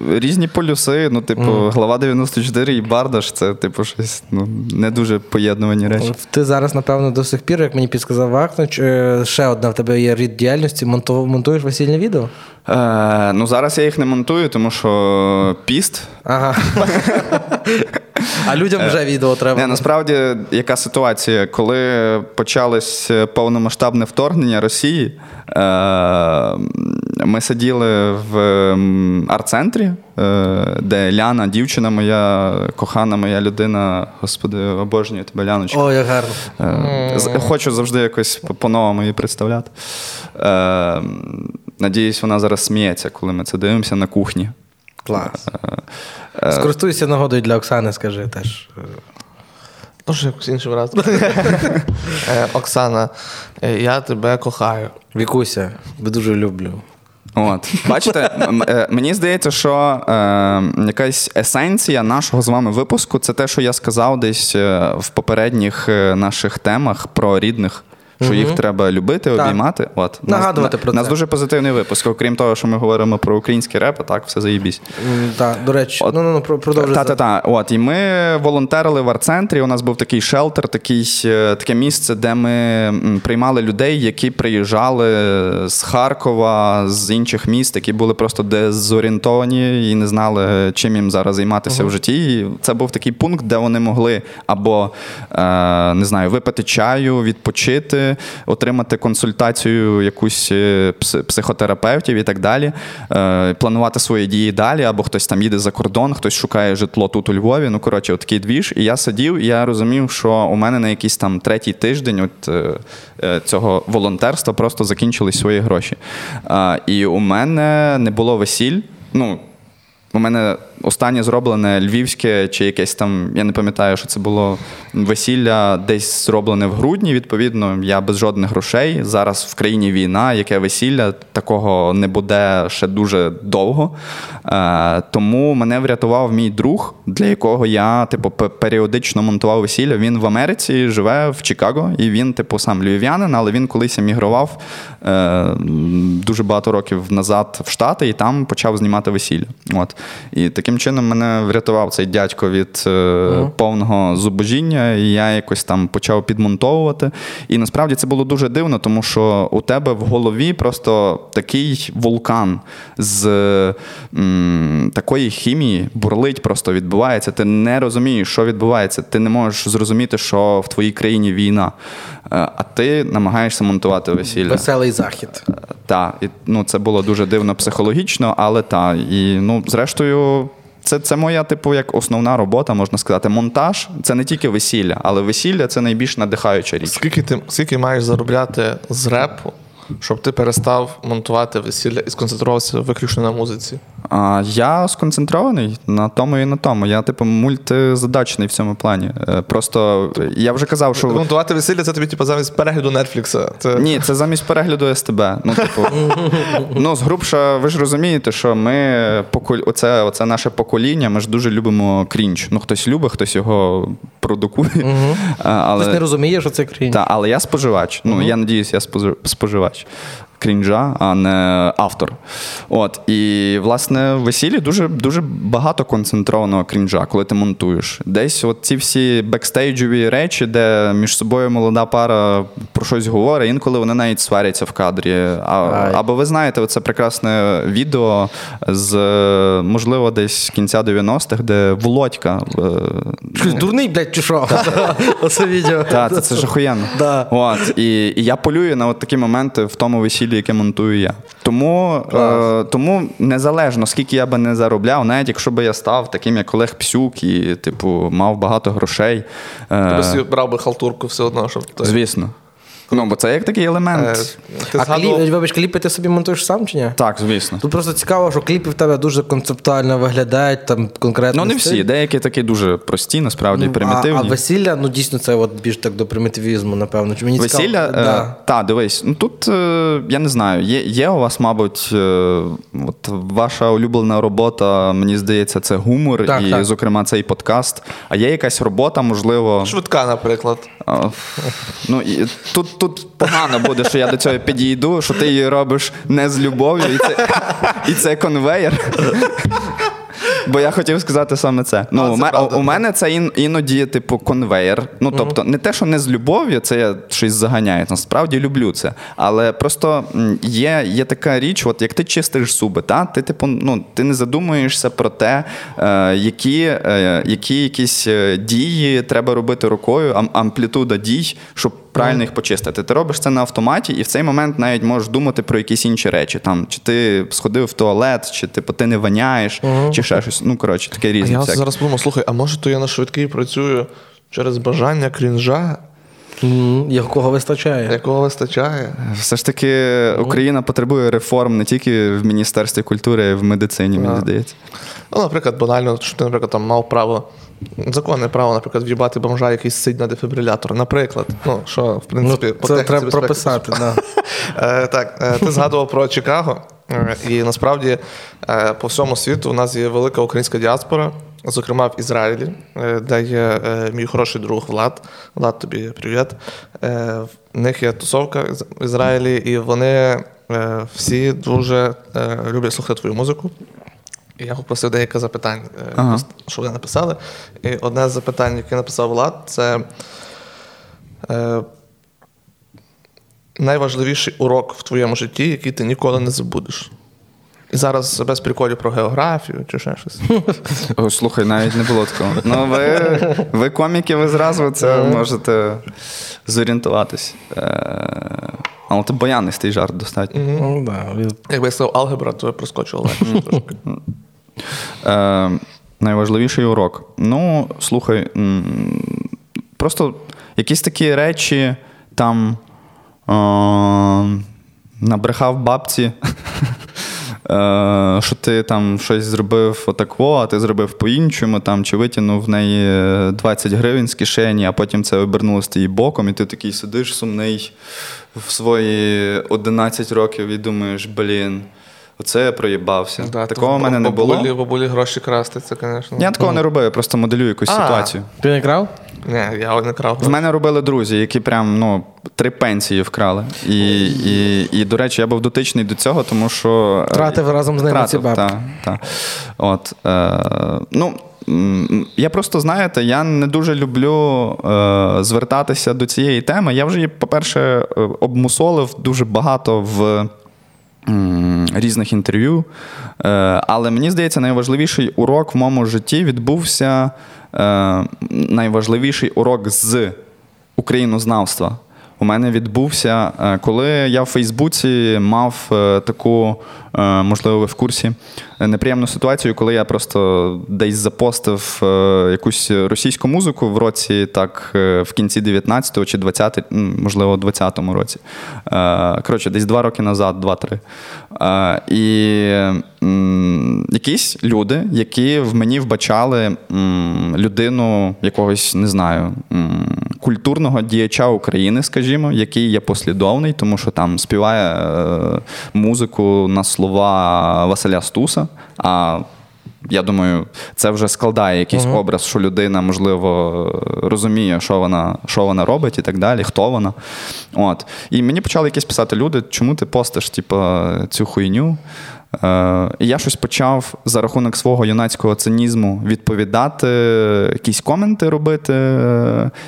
різні полюси, ну, типу, Глава 94 і Бардаш, це, типу, щось, ну, не дуже поєднувані речі. Ти зараз, напевно, до сих пір, як мені підказав Вахнич, ще одна в тебе є рід діяльності, монтуєш весільне відео? Ну, зараз я їх не монтую, тому що піст. Ага. А людям вже відео треба. Не, насправді, яка ситуація? Коли почалось повномасштабне вторгнення Росії, ми сиділи в арт-центрі, де Ляна, дівчина моя, кохана моя людина, господи, обожнюю тебе, Ляночка. О, як гарно. Хочу завжди якось по-новому її представляти. Надіюсь, вона зараз сміється, коли ми це дивимося на кухні. Клас. Скористуйся нагодою для Оксани, скажи теж. Може, якось іншим разом. Оксана, я тебе кохаю. Вікуся, тебе дуже люблю. От. Бачите, мені здається, що якась есенція нашого з вами випуску – це те, що я сказав десь в попередніх наших темах про рідних. Що їх треба любити, обіймати. От. Нагадувати про це. У нас дуже позитивний випуск. Окрім того, що ми говоримо про український реп, а так, все заєбісь. Так, до речі. Ну, продовжуй. От, і ми волонтерили в арт-центрі, у нас був такий шелтер, таке місце, де ми приймали людей, які приїжджали з Харкова, з інших міст, які були просто дезорієнтовані і не знали, чим їм зараз займатися в житті. І це був такий пункт, де вони могли або, не знаю, випити чаю, відпочити, отримати консультацію якусь психотерапевтів і так далі, планувати свої дії далі, або хтось там їде за кордон, хтось шукає житло тут у Львові, ну, коротше, отакий двіж. І я сидів, і я розумів, що у мене на якийсь там третій тиждень цього волонтерства просто закінчились свої гроші. І у мене не було весіль, ну, у мене останнє зроблене львівське чи якесь там, я не пам'ятаю, що це було весілля, десь зроблене в грудні, відповідно, я без жодних грошей. Зараз в країні війна, яке весілля, такого не буде ще дуже довго. Тому мене врятував мій друг, для якого я, типу, періодично монтував весілля. Він в Америці, живе в Чикаго, і він, типу, сам львів'янин, але він колись емігрував дуже багато років назад в Штати, і там почав знімати весілля. От. І таким чином мене врятував цей дядько від повного зубожіння, і я якось там почав підмонтовувати. І насправді це було дуже дивно, тому що у тебе в голові просто такий вулкан з такої хімії бурлить, просто відбувається. Ти не розумієш, що відбувається. Ти не можеш зрозуміти, що в твоїй країні війна. А ти намагаєшся монтувати весілля. Веселий захід. Так. Ну, це було дуже дивно психологічно, але так. І, ну, зрештою, це моя, типу, як основна робота, можна сказати. Монтаж – це не тільки весілля, але весілля – це найбільш надихаюча річ. Скільки маєш заробляти з репу, щоб ти перестав монтувати весілля і сконцентрувався виключно на музиці? Я сконцентрований на тому і на тому. Я, типу, мультизадачний в цьому плані. Просто, я вже казав, що... Монтувати весілля – це тобі, типу, замість перегляду Нетфлікса. Це... Ні, це замість перегляду СТБ. Ну, типу, ну, згрубша, ви ж розумієте, що ми, оце наше покоління, ми ж дуже любимо крінж. Ну, хтось любить, хтось його продукує. Хтось не розуміє, що це крінж. Так, але я споживач. Ну, я надіюсь, я споживач крінжа, а не автор. От. І, власне, в весіллі дуже, дуже багато концентрованого крінжа, коли ти монтуєш. Десь от ці всі бекстейджові речі, де між собою молода пара про щось говорить, інколи вони навіть сваряться в кадрі. Або ви знаєте, оце прекрасне відео з, можливо, десь кінця 90-х, де Володька... Щось дурний, блядь, чи що? Оце відео. Так, це ж охуєнно. От. І я полюю на от такі моменти в тому весіллі, яке монтую я. Тому незалежно, скільки я би не заробляв, навіть якщо би я став таким, як Олег Псюк, і, типу, мав багато грошей. Ти б брав би халтурку все одно, щоб... Звісно. Ну, бо це як такий елемент. Кліпи ти собі монтуєш сам чи ні? Так, звісно. Тут просто цікаво, що кліпи в тебе дуже концептуально виглядають, там конкретно. Ну, не всі. Деякі такі дуже прості, насправді, примітивні. А весілля, ну, дійсно, це от більш так до примітивізму, напевно. Мені весілля? Так, дивись. Ну, тут, я не знаю, є у вас, мабуть, от ваша улюблена робота, мені здається, це гумор, так, і, так, зокрема, цей подкаст. А є якась робота, можливо... Швидка, наприклад. Ну, і тут погано буде, що я до цього підійду, що ти її робиш не з любов'ю, і це конвейер. Бо я хотів сказати саме це. Ну, у мене це іноді, типу, конвейер. Ну, тобто, не те, що не з любов'ю, це я щось заганяю. Насправді люблю це. Але просто є така річ, от як ти чистиш зуби, та? Ти, типу, ну, ти не задумуєшся про те, які якісь дії треба робити рукою, амплітуда дій, щоб правильно їх почистити. Ти робиш це на автоматі, і в цей момент навіть можеш думати про якісь інші речі. Там, чи ти сходив в туалет, чи типу, ти не воняєш, чи ще щось. Ну, коротше, таке різне. Я зараз подумав, слухай, а може то я на швидкій працюю через бажання крінжа? Якого вистачає? Все ж таки, Україна потребує реформ не тільки в Міністерстві культури, а й в медицині, мені здається. Ну, наприклад, банально, що ти, наприклад, там мав право, законне право, наприклад, в'їбати бомжа якийсь сидь на дефібрилятор, наприклад. Ну, що, в принципі, по техніці треба безпеки. Прописати, да. Так, ти згадував про Чикаго, і насправді по всьому світу у нас є велика українська діаспора, зокрема в Ізраїлі, де є мій хороший друг Влад. Влад, тобі привіт. В них є тусовка в Ізраїлі, і вони всі дуже люблять слухати твою музику. І я попросив деякі запитань, що вони написали. І одне з запитань, яке написав Влад, це найважливіший урок в твоєму житті, який ти ніколи не забудеш. І зараз без приколів про географію чи ще щось. О, слухай, навіть не було такого. Ну, ви коміки, ви зразу це можете зорієнтуватись. Але ти баянистий жарт достатньо. Ну, да. Якби я сказав алгебра, то я проскочив легше трошки. Найважливіший урок. Ну, слухай, просто якісь такі речі, там, набрехав бабці, що ти там щось зробив отако, а ти зробив по-іншому, там, чи витягнув в неї 20 гривень з кишені, а потім це обернулося її боком, і ти такий сидиш сумний в свої 11 років і думаєш, блін, оце я проїбався. Да, такого в мене не було. Бабулі гроші красти, це, звісно. Я такого не робив, я просто моделюю якусь ситуацію. Ти не крав? Ні, я не крав. В мене робили друзі, які прям, ну, 3 пенсії вкрали. І, до речі, я був дотичний до цього, тому що... Тратив разом з ними ці бабки. От. Ну, я просто, знаєте, я не дуже люблю звертатися до цієї теми. Я вже її, по-перше, обмусолив дуже багато в різних інтерв'ю. Але мені здається, найважливіший урок в моєму житті відбувся, найважливіший урок з українознавства у мене відбувся, коли я в Фейсбуці мав таку, можливо, ви в курсі, неприємну ситуацію, коли я просто десь запостив якусь російську музику в році, так, в кінці 19-го чи 20-го, можливо, 20-му році. Коротше, десь 2 роки назад, 2-3. І якісь люди, які в мені вбачали людину якогось, не знаю, культурного діяча України, скажімо, який є послідовний, тому що там співає музику на слова Василя Стуса, а я думаю, це вже складає якийсь образ, що людина, можливо, розуміє, що вона робить і так далі, хто вона. От. І мені почали якісь писати люди, чому ти постиш типу, цю хуйню. І я щось почав за рахунок свого юнацького цинізму відповідати, якісь коменти робити,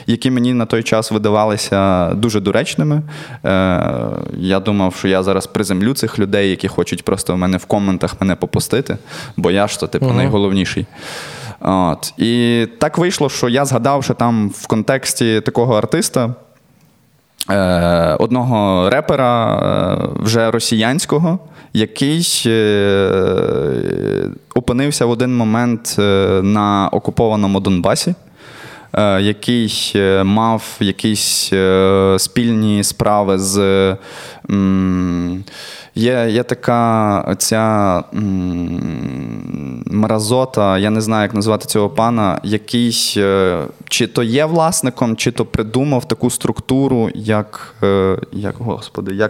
які мені на той час видавалися дуже доречними. Я думав, що я зараз приземлю цих людей, які хочуть просто в мене в коментах мене попустити, бо я ж то, типу, найголовніший. От. І так вийшло, що я згадав, що там в контексті такого артиста, одного репера, вже росіянського, який опинився в один момент на окупованому Донбасі. який мав якісь спільні справи з... Є така ця мразота, я не знаю, як назвати цього пана, який чи то є власником, чи то придумав таку структуру, як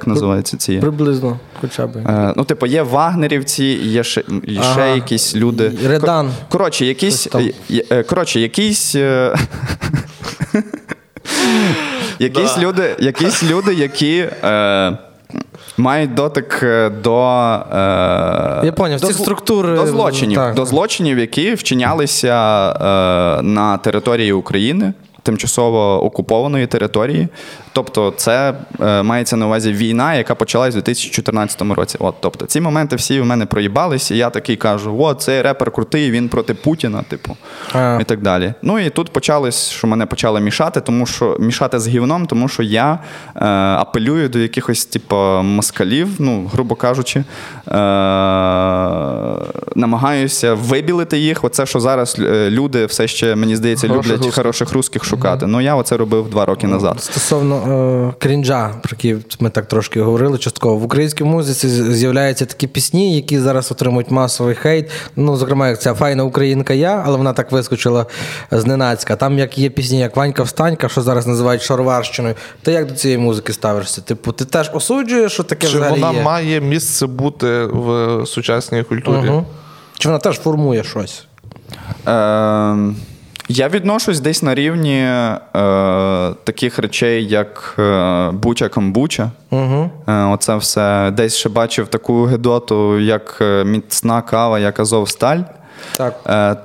називається ці? Приблизно, хоча б. Ну, типу, є вагнерівці, є ще якісь люди. Редан. Коротше, якісь... Якісь люди, які... мають дотик до злочинів, які вчинялися на території України, тимчасово окупованої території. Тобто це мається на увазі війна, яка почалась у 2014 році. От, тобто ці моменти всі в мене проїбались, і я такий кажу, о, цей репер крутий, він проти Путіна, типу, і так далі. Ну і тут почалось, що мене почали мішати з гівном, тому що я апелюю до якихось, типу, москалів, ну, грубо кажучи, намагаюся вибілити їх. Оце, що зараз люди все ще, мені здається, люблять хороших русських шукати. Ну, я оце робив 2 роки назад. Стосовно крінжа, про який ми так трошки говорили частково. В українській музиці з'являються такі пісні, які зараз отримують масовий хейт. Ну, зокрема, як ця «Файна українка я», але вона так вискочила зненацька. Там як є пісні, як «Ванька-встанька», що зараз називають шароварщиною. Ти як до цієї музики ставишся? Типу, ти теж осуджуєш, що таке взагалі є? Чи вона має місце бути в сучасній культурі? Угу. Чи вона теж формує щось? Я відношусь десь на рівні таких речей, як Буча-камбуча. Угу. Оце все. Десь ще бачив таку гедоту, як міцна кава, як Азовсталь. Так.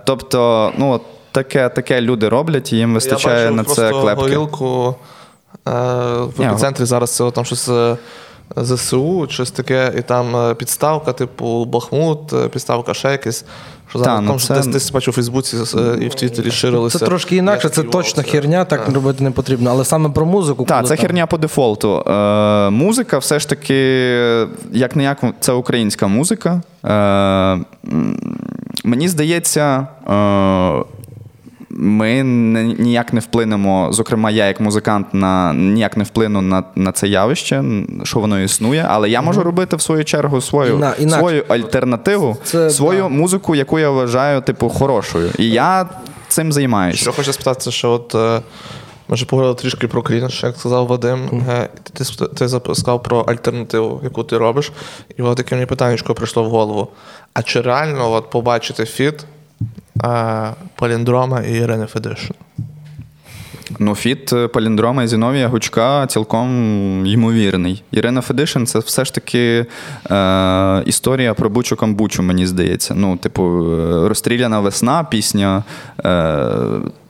Тобто, ну, таке люди роблять, і їм вистачає на це клепки. Я бачив горілку в епіцентрі зараз, це там щось... ЗСУ, щось таке, і там підставка, типу Бахмут, підставка ще якась. Що зараз там це... десь бачу у Фейсбуці і в Твіттері ширилися. Це трошки інакше, це точно херня, так робити не потрібно. Але саме про музику. Так, це херня по дефолту. Музика все ж таки, як не як, це українська музика. Мені здається, ми ніяк не вплинемо, зокрема я як музикант, ніяк не вплину на це явище, що воно існує, але я можу робити в свою чергу свою альтернативу, свою музику, яку я вважаю, типу, хорошою. І я цим займаюся. Що хочу спитати, що от ми вже поговорили трішки про крінж, як сказав Вадим, ти сказав про альтернативу, яку ти робиш, і от таке мені питаннячко прийшло в голову. А чи реально от побачити фіт Паліндрома і Ірини Федишин? Ну, фіт Паліндрома і Зіновія Гучка цілком ймовірний. Ірина Федишин – це все ж таки історія про Бучу-камбучу, мені здається. Ну, типу, «Розстріляна весна», пісня.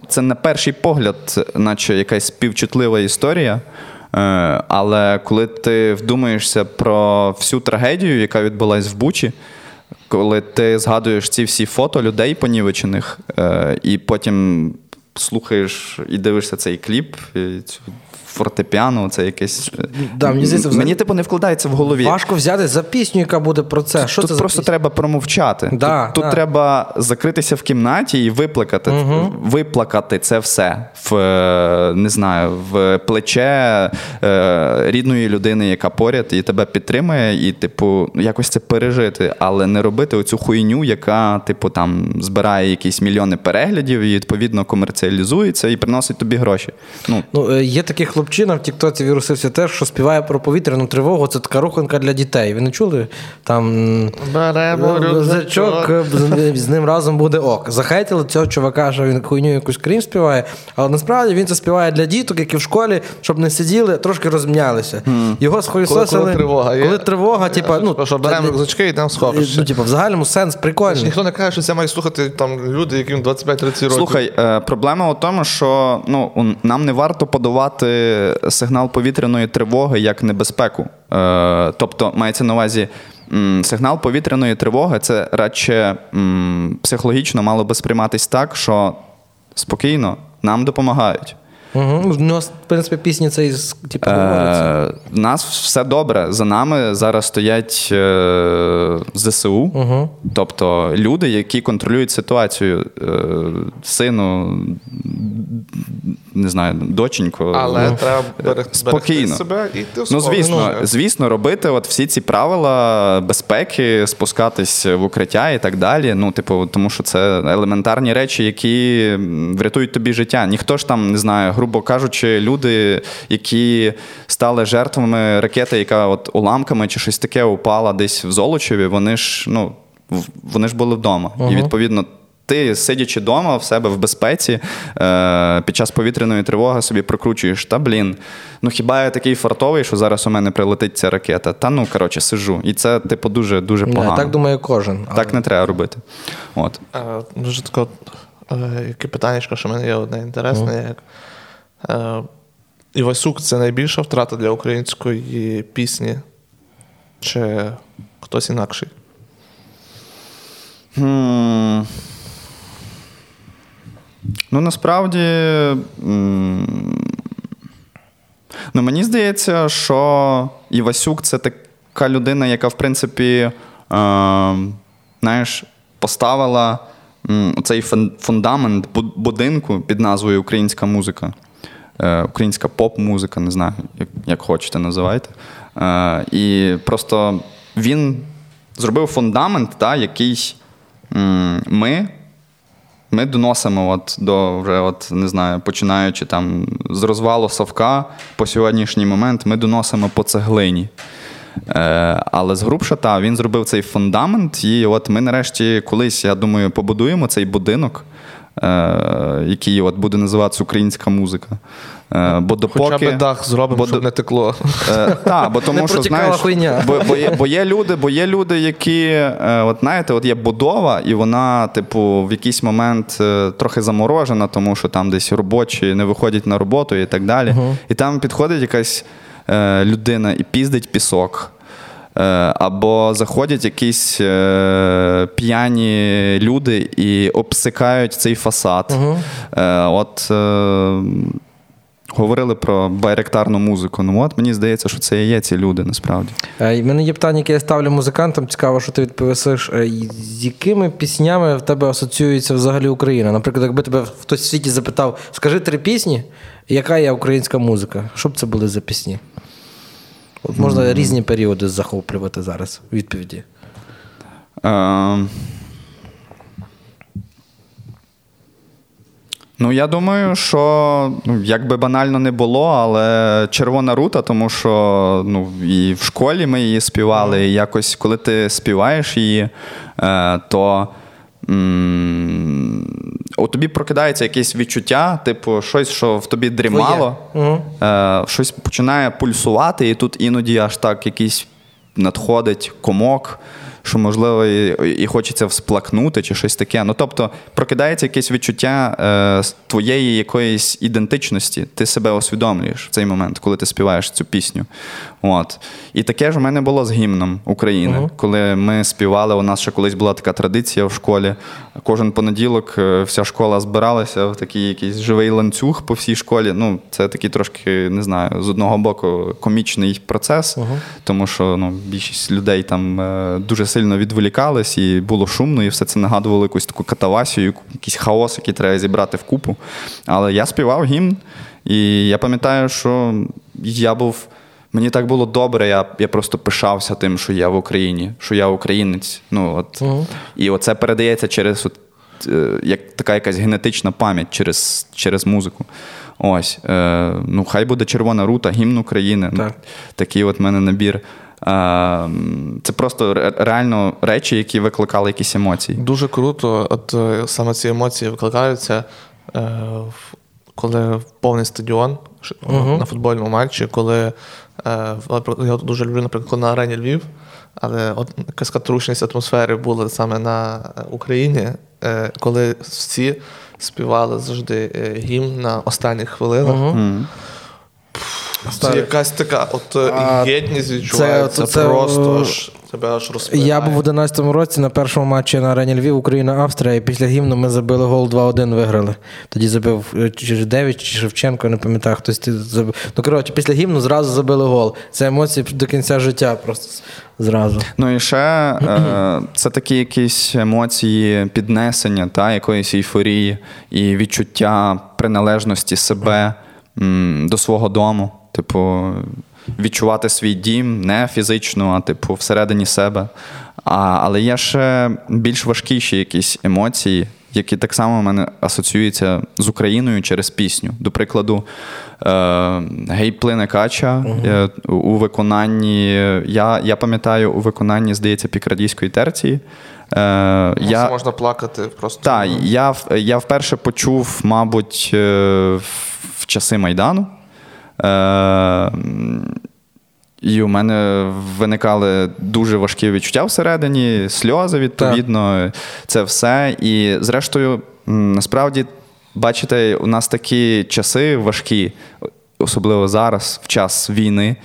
Це на перший погляд, наче якась співчутлива історія. Але коли ти вдумаєшся про всю трагедію, яка відбулась в Бучі, коли ти згадуєш ці всі фото людей понівечених, і потім слухаєш і дивишся цей кліп, і цю фортепіано, це якесь... Да, мені, типу, не вкладається в голові. Важко взяти за пісню, яка буде про це. Що тут це просто треба промовчати. Да, тут треба закритися в кімнаті і виплакати. Угу. Виплакати це все в плече рідної людини, яка поряд і тебе підтримує, і, типу, якось це пережити, але не робити оцю хуйню, яка, типу, там, збирає якісь мільйони переглядів і, відповідно, комерціалізується і приносить тобі гроші. Є таких хлопчина в тіктоці вірусився теж, що співає про повітряну тривогу. Це така руханка для дітей. Ви не чули? Там беремо рюкзачок, з ним разом буде ок. Захейтили цього чувака, що він хуйню якусь крім співає. Але насправді він це співає для діток, які в школі, щоб не сиділи, трошки розм'ялися. Його схуїсосили. Коли тривога, типа, що беремо рюкзачки і йдемо в сховище. Ну, типу, в загальному сенс прикольний. Ніхто не каже, що це мають слухати там люди, яким 25-30 років. Слухай, проблема в тому, що нам не варто подавати сигнал повітряної тривоги як небезпеку. Тобто, мається на увазі, сигнал повітряної тривоги, це радше психологічно мало би сприйматись так, що спокійно, нам допомагають. Угу. У нас, в принципі, пісні це із, типу, говориться. У нас все добре. За нами зараз стоять ЗСУ. Угу. Тобто люди, які контролюють ситуацію. Сину, не знаю, доченьку. Але треба берегти себе і ти успокійно. Звісно, робити от всі ці правила безпеки, спускатись в укриття і так далі. Ну, типу, тому що це елементарні речі, які врятують тобі життя. Ніхто ж там, не знаю, грубо кажучи, люди, які стали жертвами ракети, яка от уламками чи щось таке упала десь в Золочеві, вони ж були вдома. Ага. І, відповідно, ти, сидячи вдома, в себе в безпеці, під час повітряної тривоги собі прокручуєш, хіба я такий фартовий, що зараз у мене прилетить ця ракета? Сижу. І це, типу, дуже-дуже погано. Так думає кожен. Але... Так не треба робити. От. Дуже таке, яке питаннячко, що в мене є одне інтересне, як... Івасюк – це найбільша втрата для української пісні? Чи хтось інакший? Насправді, мені здається, що Івасюк – це така людина, яка, в принципі, поставила цей фундамент будинку під назвою «Українська музика». Українська поп-музика, не знаю, як хочете називайте. І просто він зробив фундамент, який ми доносимо починаючи там з розвалу Савка по сьогоднішній момент, ми доносимо по цеглині. Але з грубша, він зробив цей фундамент, і от ми нарешті колись, я думаю, побудуємо цей будинок, який буде називатися «Українська музика». Хоча б дах зробимо, щоб не текло. Так, бо тому що, знаєш, бо є люди, які, є будова, і вона, типу, в якийсь момент трохи заморожена, тому що там десь робочі не виходять на роботу і так далі. Угу. І там підходить якась людина і піздить пісок. Або заходять якісь п'яні люди і обсикають цей фасад. Угу. Говорили про байректарну музику. Мені здається, що це і є ці люди, насправді. У мене є питання, яке я ставлю музикантам. Цікаво, що ти відповісиш. З якими піснями в тебе асоціюється взагалі Україна? Наприклад, якби тебе хтось в світі запитав, скажи 3 пісні, яка є українська музика? Що б це були за пісні? От можна різні періоди захоплювати зараз відповіді. Я думаю, що, як би банально не було, але «Червона рута», тому що і в школі ми її співали, і якось, коли ти співаєш її, то у тобі прокидається якесь відчуття, типу щось, що в тобі дрімало, щось починає пульсувати, і тут іноді аж так якийсь надходить комок, що, можливо, і хочеться всплакнути чи щось таке. Тобто, прокидається якесь відчуття твоєї якоїсь ідентичності. Ти себе усвідомлюєш в цей момент, коли ти співаєш цю пісню. От. І таке ж в мене було з гімном України. Uh-huh. Коли ми співали, у нас ще колись була така традиція в школі. Кожен понеділок вся школа збиралася в такий якийсь живий ланцюг по всій школі. Це такий трошки, не знаю, з одного боку комічний процес, uh-huh. тому що більшість людей там дуже сильно відволікались, і було шумно, і все це нагадувало якусь таку катавасію, якийсь хаос, який треба зібрати вкупу. Але я співав гімн, і я пам'ятаю, що мені так було добре, я просто пишався тим, що я в Україні, що я українець. Угу. І оце передається через як така якась генетична пам'ять через музику. Ось. Хай буде «Червона рута», гімн України. Так. Такий от в мене набір. Це просто реально речі, які викликали якісь емоції. Дуже круто. От саме ці емоції викликаються, коли повний стадіон uh-huh. на футбольному матчі, коли я дуже люблю, наприклад, на Арені Львів, але якась катрушність атмосфери була саме на Україні, коли всі співали завжди гімн на останніх хвилинах. Uh-huh. Це якась така от єдність відчувається, це просто ж тебе аж розпинає. Я був в 11-му році на першому матчі на Арені Львів, Україна-Австрія, і після гімну ми забили гол 2-1, виграли. Тоді забив чи Девіч, чи Шевченко, не пам'ятаю, хтось забив. Ну, коротше, після гімну зразу забили гол. Це емоції до кінця життя просто зразу. Ну і ще це такі якісь емоції піднесення, та, якоїсь ейфорії і відчуття приналежності себе до свого дому. Типу, відчувати свій дім не фізично, а типу всередині себе. Але є ще більш важкіші якісь емоції, які так само в мене асоціюються з Україною через пісню. До прикладу, «Гей-плине кача» у виконанні, я пам'ятаю, у виконанні, здається, пікрадійської терції. Можна плакати просто. Так, я вперше почув, мабуть, в часи Майдану. І у мене виникали дуже важкі відчуття всередині, сльози, відповідно, це все. І, зрештою, насправді, бачите, у нас такі часи важкі, особливо зараз, в час війни,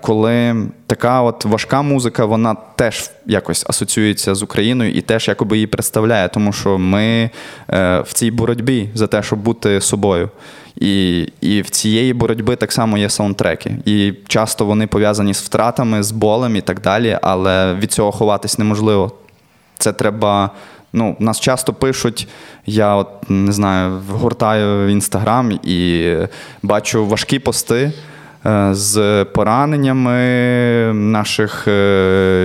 коли така от важка музика, вона теж якось асоціюється з Україною і теж якоби її представляє, тому що ми в цій боротьбі за те, щоб бути собою. І в цієї боротьби так само є саундтреки. І часто вони пов'язані з втратами, з болем і так далі, але від цього ховатись неможливо. Це треба... Ну, нас часто пишуть, я от, не знаю, гортаю в Інстаграм і бачу важкі пости з пораненнями наших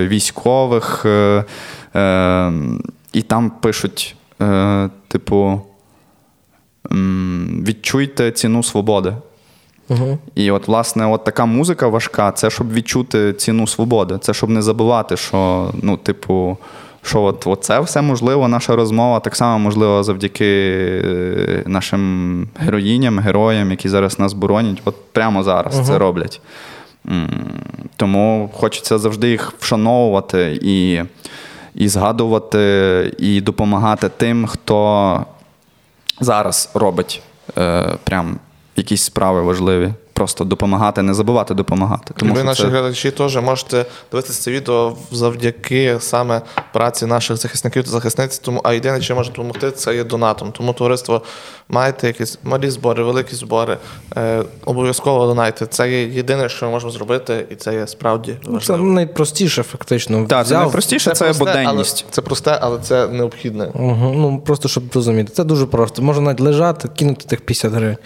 військових. І там пишуть, типу... відчуйте ціну свободи. І от, власне, от така музика важка, це щоб відчути ціну свободи, це щоб не забувати, що, ну, типу, що от це все можливо, наша розмова так само можлива завдяки нашим героїням, героям, які зараз нас боронять, от прямо зараз це роблять. Тому хочеться завжди їх вшановувати і згадувати, і допомагати тим, хто зараз робить прям якісь справи важливі. Просто допомагати, не забувати допомагати. Тому ви, наші глядачі, теж можете дивитися це відео завдяки саме праці наших захисників та захисниць. Тому, а єдине, що може допомогти, це є донатом. Тому, товариство, маєте якісь малі збори, великі збори, обов'язково донайте. Це є єдине, що ми можемо зробити, і це є справді важливо. Це найпростіше, фактично. Так, це найпростіше, це буденність. Це просте, але це необхідне. Ну, просто, щоб розуміти. Це дуже просто. Можна навіть лежати, кинути тих 50 гривень.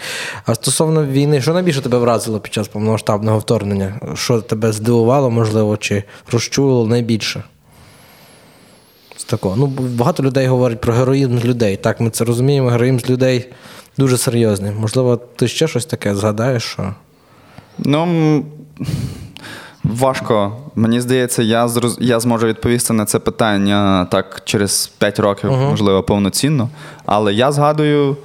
А стосовно війни, що найбільше тебе вразило під час повномасштабного вторгнення? Що тебе здивувало, можливо, чи розчулило найбільше? Ну, багато людей говорять про героїзм з людей. Так, ми це розуміємо, героїзм з людей дуже серйозний. Можливо, ти ще щось таке згадаєш? Що... Ну, важко. Мені здається, я зможу відповісти на це питання так через 5 років, можливо, повноцінно. Але я згадую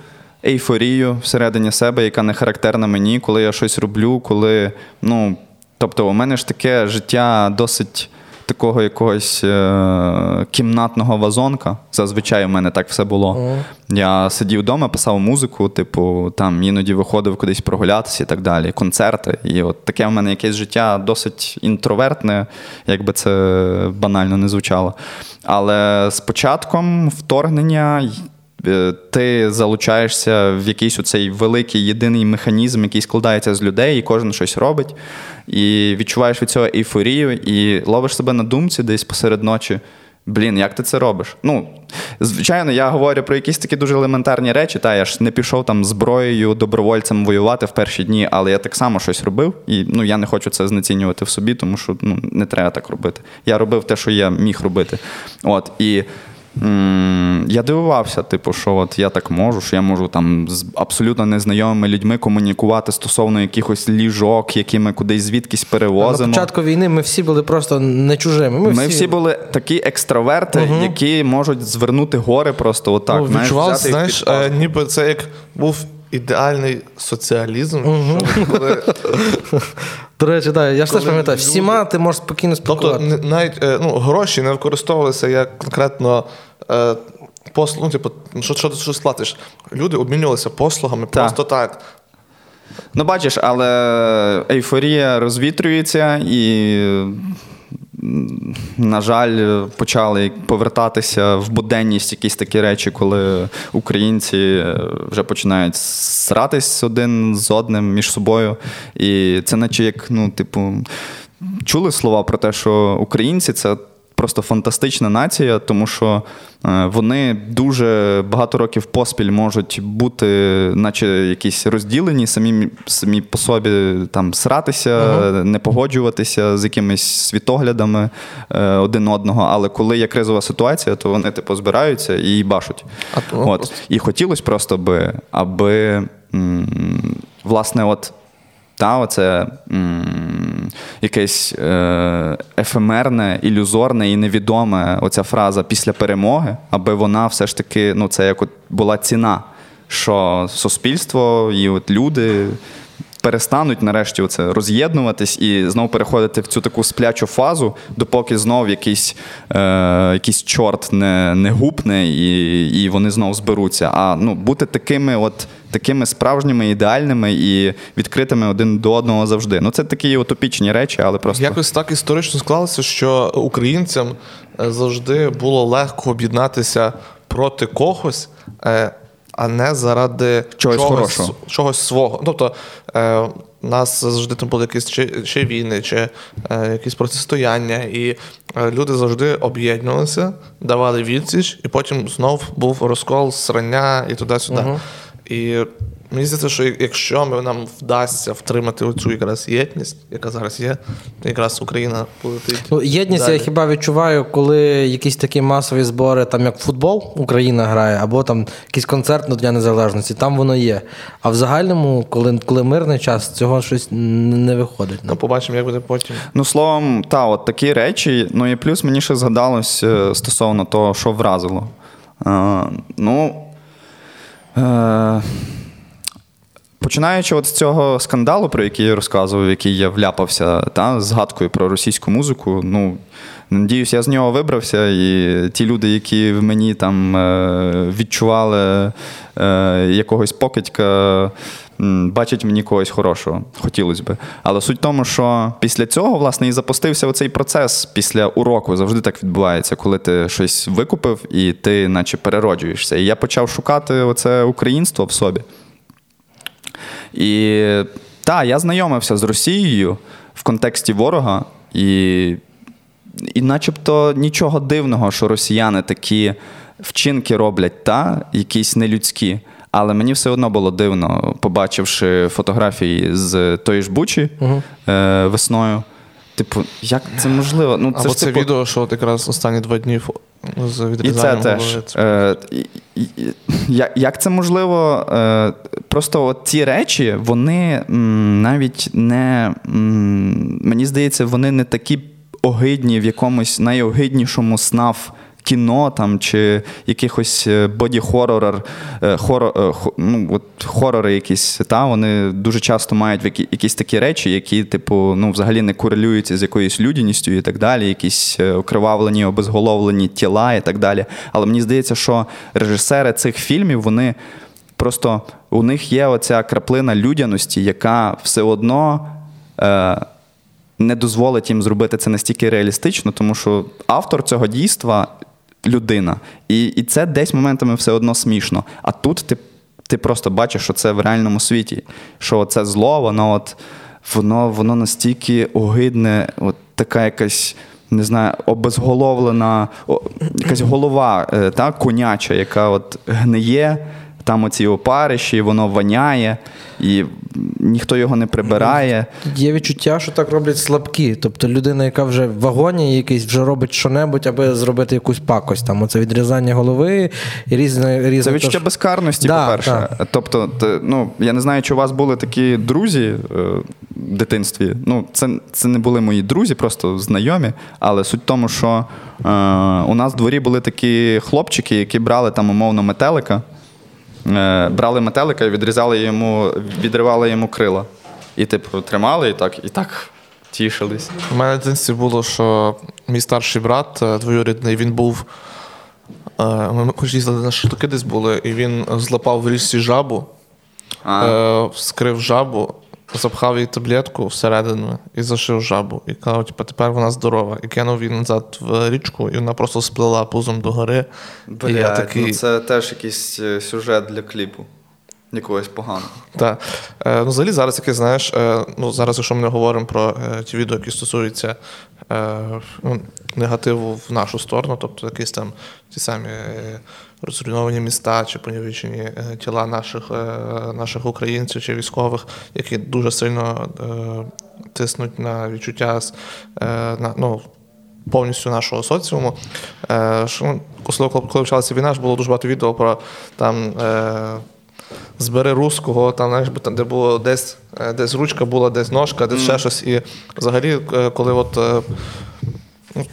ейфорію всередині себе, яка не характерна мені, коли я щось роблю, коли, ну, тобто у мене ж таке життя досить такого якогось кімнатного вазонка. Зазвичай у мене так все було. Я сидів вдома, писав музику, типу, там іноді виходив кудись прогулятися і так далі, концерти. І от таке в мене якесь життя досить інтровертне, якби це банально не звучало. Але з початком вторгнення ти залучаєшся в якийсь оцей великий єдиний механізм, який складається з людей, і кожен щось робить. І відчуваєш від цього ейфорію, і ловиш себе на думці десь посеред ночі. Блін, як ти це робиш? Ну, звичайно, я говорю про якісь такі дуже елементарні речі. Та, я ж не пішов там зброєю, добровольцем воювати в перші дні, але я так само щось робив. І, ну, я не хочу це знецінювати в собі, тому що, ну, не треба так робити. Я робив те, що я міг робити. От, і... я дивувався, типу, що от я так можу, що я можу там з абсолютно незнайомими людьми комунікувати стосовно якихось ліжок, які ми кудись звідкись перевозимо. На початку війни ми всі були просто не чужими. Ми всі були такі екстраверти, які можуть звернути гори просто отак. Ну, відчував, знаєш, ніби це як був ідеальний соціалізм. До речі, так, я ж теж пам'ятаю, всіма ти можеш спокійно спілкувати. Тобто навіть гроші не використовувалися як конкретно послуг, ну, типу, що ти платиш. Люди обмінювалися послугами просто так. Ну, бачиш, але ейфорія розвітрюється і, на жаль, почали повертатися в буденність якісь такі речі, коли українці вже починають сратись один з одним між собою. І це наче як, ну, типу, чули слова про те, що українці – це просто фантастична нація, тому що вони дуже багато років поспіль можуть бути, наче якісь розділені, самі по собі там сратися, не погоджуватися з якимись світоглядами один одного, але коли є кризова ситуація, то вони типу збираються і башуть. От. І хотілося просто би, аби власне от оце якесь ефемерне, ілюзорне і невідоме оця фраза «після перемоги», аби вона все ж таки, ну, це як от була ціна, що суспільство і от люди перестануть нарешті оце роз'єднуватись і знову переходити в цю таку сплячу фазу, допоки знов якийсь чорт не гупне і вони знов зберуться. А ну, бути такими справжніми, ідеальними і відкритими один до одного завжди. Ну, це такі утопічні речі, але просто... Якось так історично склалося, що українцям завжди було легко об'єднатися проти когось, а не заради чогось свого. Тобто нас завжди там були якісь чи війни, чи якісь протистояння, і люди завжди об'єднувалися, давали відсіч, і потім знов був розкол, срання і туди-сюди. Угу. І мені здається, що якщо нам вдасться втримати оцю якраз єдність, яка зараз є, то якраз Україна полетить. Ну, єдність далі. Я хіба відчуваю, коли якісь такі масові збори, там як футбол Україна грає, або там якийсь концерт на Дня Незалежності, там воно є. А в загальному, коли мирний час, цього щось не виходить. Ну, побачимо, як буде потім. Ну, словом, от такі речі. Ну, і плюс мені ще згадалось стосовно того, що вразило. Починаючи от з цього скандалу, про який я розказував, який я вляпався, згадкою про російську музику, ну, надіюсь, я з нього вибрався, і ті люди, які в мені там відчували якогось покидька, бачать мені когось хорошого. Хотілося б. Але суть в тому, що після цього, власне, і запустився оцей процес після уроку. Завжди так відбувається, коли ти щось викупив, і ти наче перероджуєшся. І я почав шукати оце українство в собі. І, я знайомився з Росією в контексті ворога, і начебто нічого дивного, що росіяни такі вчинки роблять, якісь нелюдські. Але мені все одно було дивно, побачивши фотографії з тої ж Бучі весною. Типу, як це можливо? Ну, або це типу... відео, що от якраз останні 2 дні з відрізанням. І це теж. Як це можливо? Просто от ці речі, вони навіть не... Мені здається, вони не такі огидні в якомусь найогиднішому СНАФ кіно там, чи якихось боді-хорор, хорори якісь, вони дуже часто мають якісь такі речі, які, типу, ну, взагалі не корелюються з якоюсь людяністю і так далі, якісь окривавлені, обезголовлені тіла і так далі. Але мені здається, що режисери цих фільмів, вони просто, у них є оця краплина людяності, яка все одно... не дозволить їм зробити це настільки реалістично, тому що автор цього дійства – людина. І це десь моментами все одно смішно. А тут ти просто бачиш, що це в реальному світі. Що це зло, воно настільки огидне, от така якась, не знаю, обезголовлена, якась голова коняча, яка от гниє, там оці опариші, воно воняє, і ніхто його не прибирає. Є відчуття, що так роблять слабкі. Тобто людина, яка вже в вагоні, якийсь вже робить що-небудь, аби зробити якусь пакость. Там оце відрізання голови і різне. Це відчуття безкарності, да, по-перше. Да. Тобто, я не знаю, чи у вас були такі друзі в дитинстві. Ну, це не були мої друзі, просто знайомі. Але суть в тому, що у нас в дворі були такі хлопчики, які брали там умовно метелика. Брали метелика і відривали йому крила. І, типу, тримали, і так тішились. У мене в дитинстві було, що мій старший брат, двоюрідний, він був... Ми хоч їздили на шашлики десь були, і він злапав в річці жабу. вскрив жабу, запхав їй таблетку всередину і зашив жабу. І казав, тепер вона здорова. І кинув її назад в річку, і вона просто сплила пузом до гори. Блядь, такий... ну це теж якийсь сюжет для кліпу. Якогось поганого. Так. Ну, взагалі зараз, який, знаєш, ну, зараз, якщо ми говоримо про ті відео, які стосуються ну, негативу в нашу сторону, тобто якісь там ті самі розруйновані міста чи понівечені тіла наших українців чи військових, які дуже сильно тиснуть на відчуття ну, повністю нашого соціуму. Що, ну, коли почалася війна, було дуже багато відео про там збери руського, там, знаєш, де було десь ручка була, десь ножка, десь ще щось. І взагалі, коли от,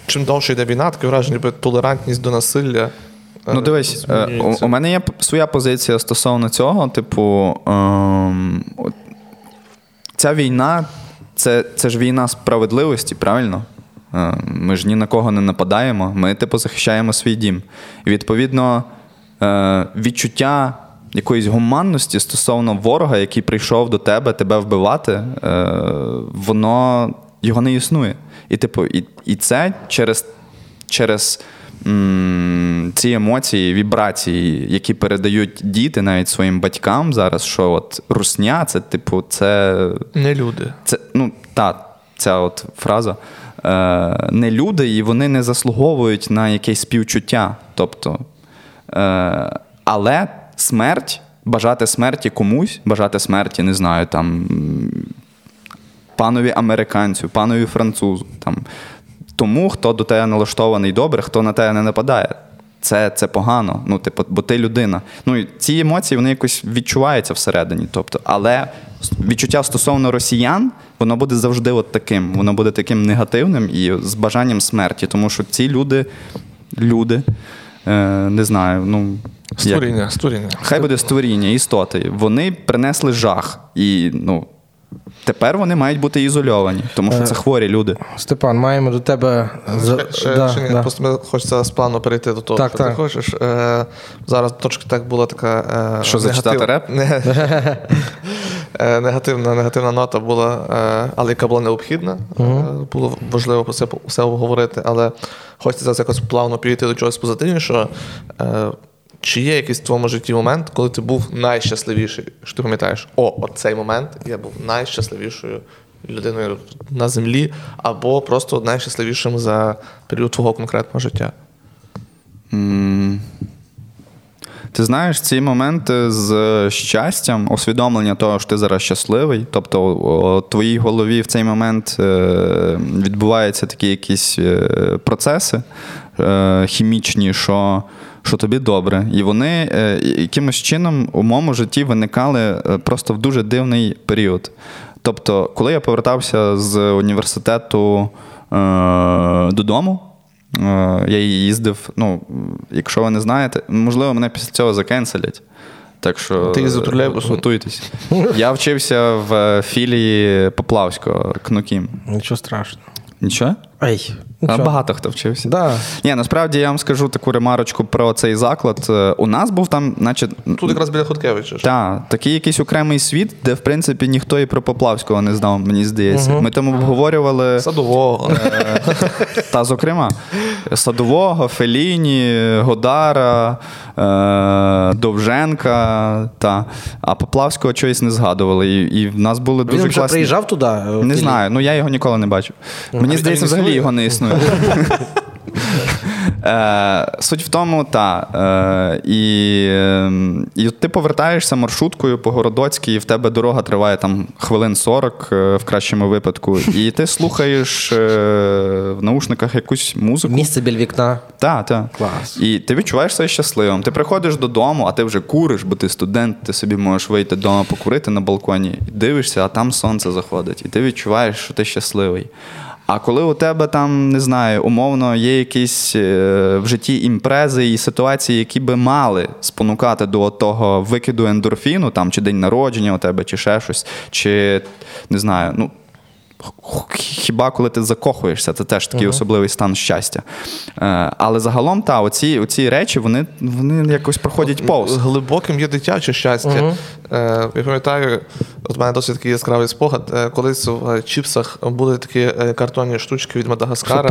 чим довше йде війна, таке враження, ніби толерантність до насилля. Ну дивись, у мене є своя позиція стосовно цього. Типу, ця війна, це ж війна справедливості, правильно? Ми ж ні на кого не нападаємо, ми, типу, захищаємо свій дім. І, відповідно, відчуття якоїсь гуманності стосовно ворога, який прийшов до тебе, тебе вбивати, воно, його не існує. І, типу, і це через ці емоції, вібрації, які передають діти навіть своїм батькам зараз, що от русня, це, типу, це... Не люди. Це, ну, та, ця от фраза. Не люди, і вони не заслуговують на якесь співчуття. Тобто, але смерть, бажати смерті комусь, бажати смерті, не знаю, там, панові американцю, панові французу, там, тому, хто до тебе налаштований добре, хто на тебе не нападає. Це погано, ну, типу, бо ти людина. Ну, і ці емоції, вони якось відчуваються всередині. Тобто, але відчуття стосовно росіян, воно буде завжди от таким. Воно буде таким негативним і з бажанням смерті. Тому що ці люди, не знаю, ну... Створіння. Хай буде створіння, істоти. Вони принесли жах. І, ну, тепер вони мають бути ізольовані, тому що це хворі люди. Степан, маємо до тебе... Просто ми хочеться з плану перейти до того, так, що так. Ти хочеш. Зараз точка так була така... Що, зачитати реп? Негативна нота була, але яка була необхідна. Було важливо про це все обговорити, але хочеться зараз якось плавно перейти до чогось позитивнішого. Чи є якийсь в твоєму житті момент, коли ти був найщасливіший? Що ти пам'ятаєш? Оцей момент я був найщасливішою людиною на землі, або просто найщасливішим за період твого конкретного життя? Ти знаєш, ці моменти з щастям, усвідомлення того, що ти зараз щасливий, тобто у твоїй голові в цей момент відбуваються такі якісь процеси хімічні, що тобі добре. І вони якимось чином у моєму житті виникали просто в дуже дивний період. Тобто, коли я повертався з університету додому, я їздив, ну, якщо ви не знаєте, можливо, мене після цього закенселять. Так що... Ти їздив тролейбусом? Готуйтесь. Я вчився в філії Поплавського, КНУКІМ. Нічого страшного. Нічого? Ай, нічого. Багато хто вчився. Да. Ні, насправді я вам скажу таку ремарочку про цей заклад. У нас був там, наче... Тут якраз біля Хоткевича. Так, такий якийсь окремий світ, де, в принципі, ніхто і про Поплавського не знав, мені здається. Ми тому обговорювали... Садового. Та, зокрема. Садового, Феліні, Годара, Довженка. Та. А Поплавського чогось не згадували. І в нас були дуже класні... Він вже приїжджав туди? Не знаю, ну я його ніколи не бачив. Мені здається, взагалі його не існує. Суть в тому, та. І ти повертаєшся маршруткою по Городоцькій, і в тебе дорога триває там хвилин 40, в кращому випадку. І ти слухаєш в наушниках якусь музику. Місце біля вікна. Так, так. Клас. І ти відчуваєш себе щасливим. Ти приходиш додому, а ти вже куриш, бо ти студент, ти собі можеш вийти вдома покурити на балконі. Дивишся, а там сонце заходить. І ти відчуваєш, що ти щасливий. А коли у тебе там, не знаю, умовно є якісь в житті імпрези і ситуації, які би мали спонукати до того викиду ендорфіну, там, чи день народження у тебе, чи ще щось, чи, не знаю, ну, хіба коли ти закохуєшся, це теж такий особливий стан щастя. Але загалом, та, оці речі, вони якось проходять повз. Глибоким є дитяче щастя. Я пам'ятаю, от в мене досить такий яскравий спогад, колись в чіпсах були такі картонні штучки від Мадагаскара.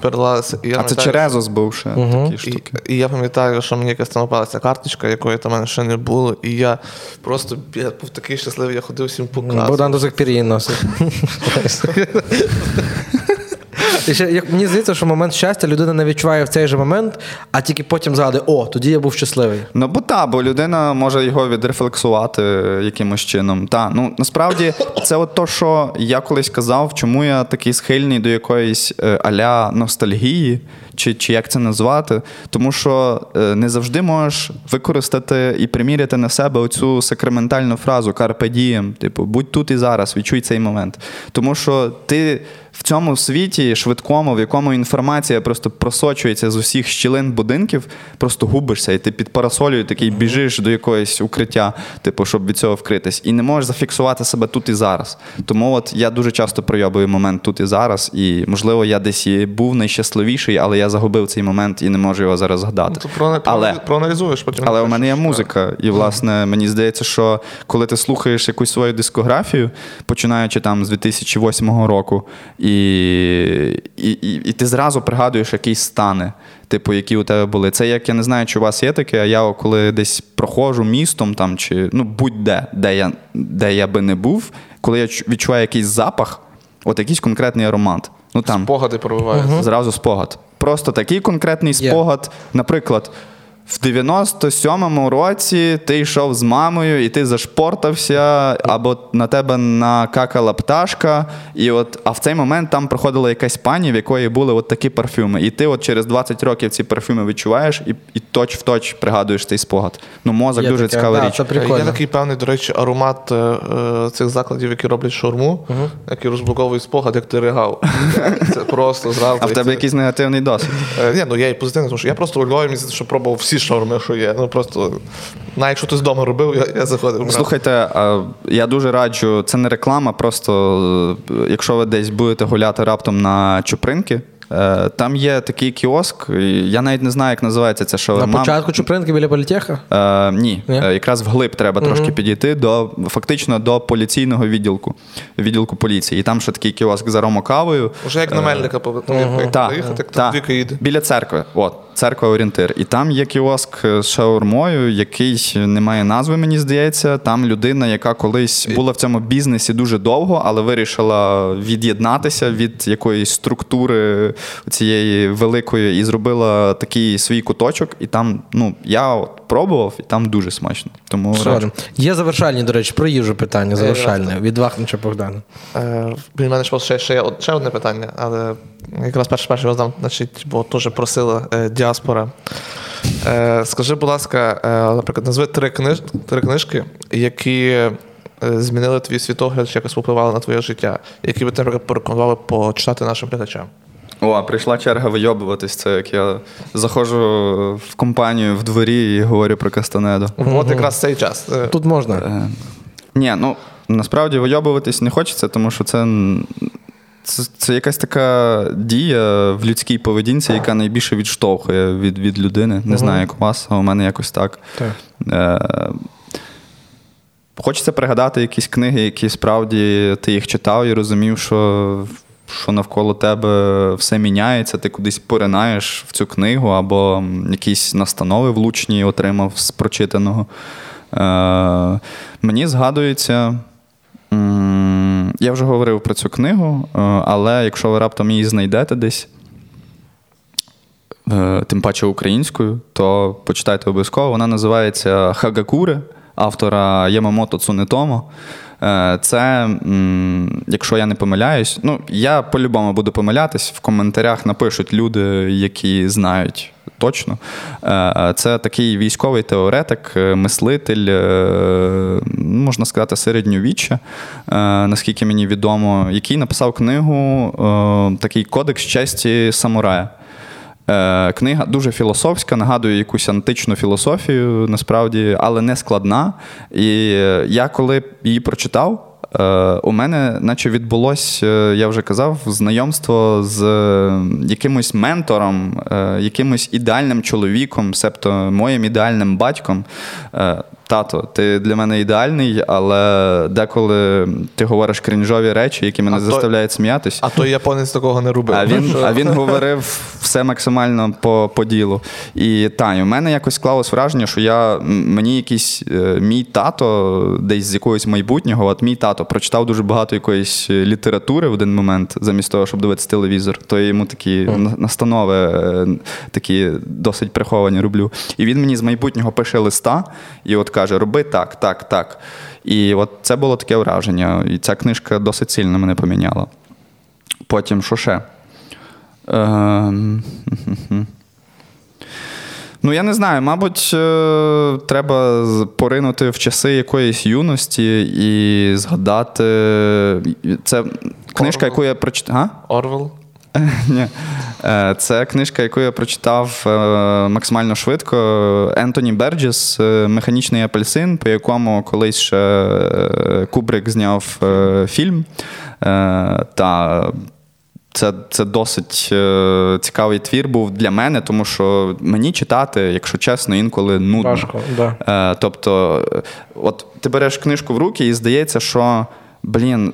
Переливалися. А це черезос був ще такі штуки. І я пам'ятаю, що мені якась там попалася карточка, якої там в мене ще не було, і я просто був такий щасливий, я ходив всім показувати. Богдан до сих пір її носить. І ще, мені здається, що момент щастя людина не відчуває в цей же момент, а тільки потім згадує, о, тоді я був щасливий. Ну, бо та, бо людина може його відрефлексувати якимось чином. Та, ну, насправді, це от то, що я колись казав, чому я такий схильний до якоїсь а-ля ностальгії, чи як це назвати, тому що не завжди можеш використати і приміряти на себе оцю сакраментальну фразу «Carpe diem», типу, будь тут і зараз, відчуй цей момент. Тому що ти в цьому світі швидкому, в якому інформація просто просочується з усіх щілин будинків, просто губишся, і ти під парасолею такий біжиш до якогось укриття, типу, щоб від цього вкритись. І не можеш зафіксувати себе тут і зараз. Тому от я дуже часто пройобую момент тут і зараз, і, можливо, я десь і був найщасливіший, але я загубив цей момент і не можу його зараз згадати. Ну, проаналізуєш потім. Але у мене є музика, і, власне, мені здається, що коли ти слухаєш якусь свою дискографію, починаючи там з 2008 року, і ти зразу пригадуєш якісь стани, типу, які у тебе були. Це як, я не знаю, чи у вас є таке, а я коли десь проходжу містом там, чи ну, будь-де, де я би не був, коли я відчуваю якийсь запах, от якийсь конкретний аромат. Ну, там, спогади пробиваються. Зразу спогад. Просто такий конкретний спогад, наприклад, в 97-му році ти йшов з мамою, і ти зашпортався, або на тебе накакала пташка, і от, а в цей момент там проходила якась пані, в якої були от такі парфюми. І ти от через 20 років ці парфюми відчуваєш, і точ-в-точ пригадуєш цей спогад. Ну, мозок дуже цікава річ. Є такий певний, до речі, аромат цих закладів, які роблять шаурму, який розблоковує спогад, як ти ригав. Це просто зразу. А в тебе якийсь негативний досвід? Ні, ну я і позитивний, тому що я просто у Львові місяць, що пробував всі шаурми, що є. Ну, просто, якщо ти з дому робив, я заходив. Слухайте, я дуже раджу, це не реклама, просто, якщо ви десь будете гуляти раптом на Чупринки, там є такий кіоск, я навіть не знаю, як називається ця шаурма. На початку Чупринки біля політеха? Ні, якраз вглиб треба трошки підійти, фактично до поліційного відділку поліції. І там ще такий кіоск за ромокавою. Уже як на Мельника поїхати, як двіки їде. Біля церкви, от. Церква Орієнтир. І там є кіоск з шаурмою, який не має назви, мені здається. Там людина, яка колись була в цьому бізнесі дуже довго, але вирішила від'єднатися від якоїсь структури цієї великої і зробила такий свій куточок. І там, я пробував, і там дуже смачно. Тому є завершальні, до речі, про їжу питання завершальне. Від Вахнича Богдана. Біля мене ще одне питання, але якраз перше роздам, значить, бо теж просила діаспора. Скажи, будь ласка, наприклад, назви три книжки, які змінили твій світогляд, чи якось впливали на твоє життя, які би ти, наприклад, порекомендували почитати нашим глядачам. О, прийшла черга вийобуватись. Це як я заходжу в компанію в дворі і говорю про Кастанеду. От якраз цей час. Тут можна. Насправді вийобуватись не хочеться, тому що це якась така дія в людській поведінці, яка найбільше відштовхує від людини. Не знаю, як у вас, а у мене якось так. Хочеться пригадати якісь книги, які справді ти їх читав і розумів, що навколо тебе все міняється, ти кудись поринаєш в цю книгу, або якісь настанови влучні отримав з прочитаного. Мені згадується... Я вже говорив про цю книгу, але якщо ви раптом її знайдете десь, тим паче українською, то почитайте обов'язково. Вона називається «Хагакуре», автора Ямамото Цунетомо. Це, якщо я не помиляюсь, я по-любому буду помилятись, в коментарях напишуть люди, які знають точно. Це такий військовий теоретик, мислитель, можна сказати, середньовіччя, наскільки мені відомо, який написав книгу «Такий кодекс честі самурая». Книга дуже філософська, нагадує якусь античну філософію, насправді, але не складна. І я коли її прочитав, у мене наче відбулось, я вже казав, знайомство з якимось ментором, якимось ідеальним чоловіком, себто моїм ідеальним батьком. Тато, ти для мене ідеальний, але деколи ти говориш крінжові речі, які мене заставляють сміятись. А той японець такого не робив. А він говорив все максимально по ділу. І у мене якось склалось враження, що мені якийсь мій тато десь з якогось майбутнього, от мій тато прочитав дуже багато якоїсь літератури в один момент, замість того, щоб дивитися телевізор, то я йому такі настанови такі досить приховані роблю. І він мені з майбутнього пише листа, і от каже, роби так, так, так. І от це було таке враження. І ця книжка досить сильно мене поміняла. Потім, що ще? Я не знаю, мабуть, треба поринути в часи якоїсь юності і згадати... Це книжка, яку я прочитав... Орвел? Ні. Це книжка, яку я прочитав максимально швидко. Ентоні Берджес «Механічний апельсин», по якому колись ще Кубрик зняв фільм. Це досить цікавий твір був для мене, тому що мені читати, якщо чесно, інколи нудно. Важко, да. Тобто, от ти береш книжку в руки і здається, що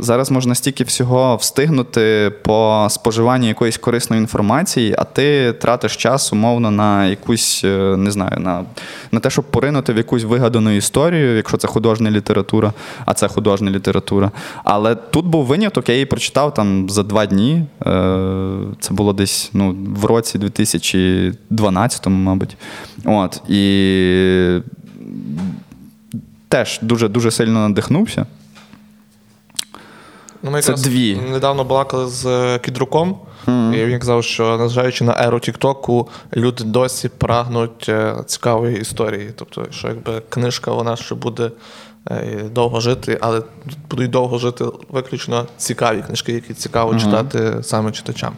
зараз можна стільки всього встигнути по споживанню якоїсь корисної інформації, а ти тратиш час умовно на якусь, не знаю, на те, щоб поринути в якусь вигадану історію, якщо це художня література, а це художня література. Але тут був виняток, я її прочитав за 2 дні. Це було десь в році 2012, мабуть. І теж дуже-дуже сильно надихнувся. Ми це дві. Недавно балакали з Кідруком, і він казав, що, незважаючи на еру Тік-Току, люди досі прагнуть цікавої історії. Тобто, що книжка, вона ще буде довго жити, але будуть довго жити виключно цікаві книжки, які цікаво читати саме читачам.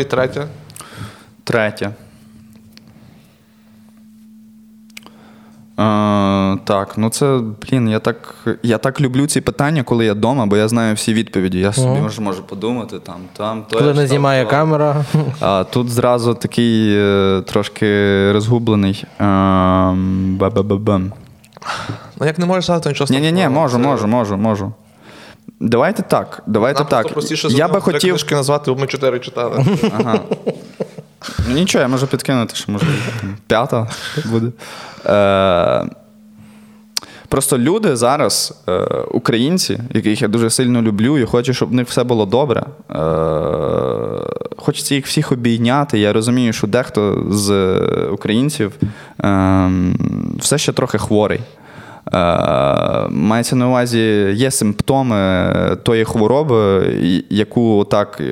І третя? Третя. Це, я так люблю ці питання, коли я вдома, бо я знаю всі відповіді. Я собі можу подумати, коли не знімає камера. А тут зразу такий трошки розгублений. Як не можеш сказати, нічого страшного. Ні, можу. Давайте так. Простіше, я би хотів книжки назвати, бо ми 4 читали. Ага. Нічого, я можу підкинути, що може 5 буде. Просто люди зараз, українці, яких я дуже сильно люблю і хочу, щоб в них все було добре. Хочеться їх всіх обійняти. Я розумію, що дехто з українців все ще трохи хворий. Мається на увазі, є симптоми тої хвороби, яку так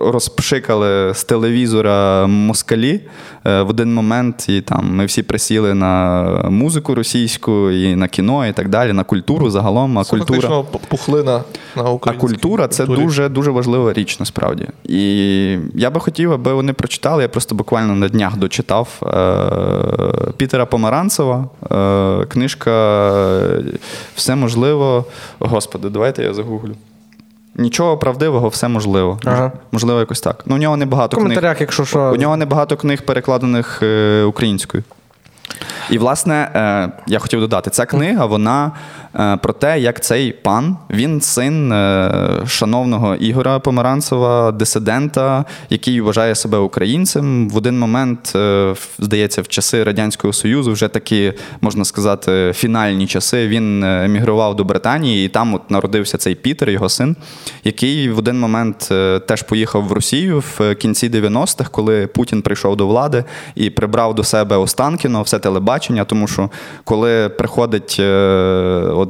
розпшикали з телевізора москалі в один момент, і ми всі присіли на музику російську, і на кіно, і так далі, на культуру загалом. Фактично пухлина на українській. А культура – це дуже-дуже важлива річ, насправді. І я би хотів, аби вони прочитали, я просто буквально на днях дочитав Пітера Помаранцева, книжка «Все можливо». Господи, давайте я загуглю. Нічого правдивого, все можливо. Ага. Можливо, якось так. У нього небагато книг. Якщо що... У нього небагато книг, перекладених українською. І, власне, я хотів додати, ця книга, вона про те, як цей пан, він син шановного Ігора Помаранцева, дисидента, який вважає себе українцем. В один момент, здається, в часи Радянського Союзу, вже такі, можна сказати, фінальні часи, він емігрував до Британії, і там от народився цей Пітер, його син, який в один момент теж поїхав в Росію в кінці 90-х, коли Путін прийшов до влади і прибрав до себе Останкіно, все телебачення, тому що коли приходить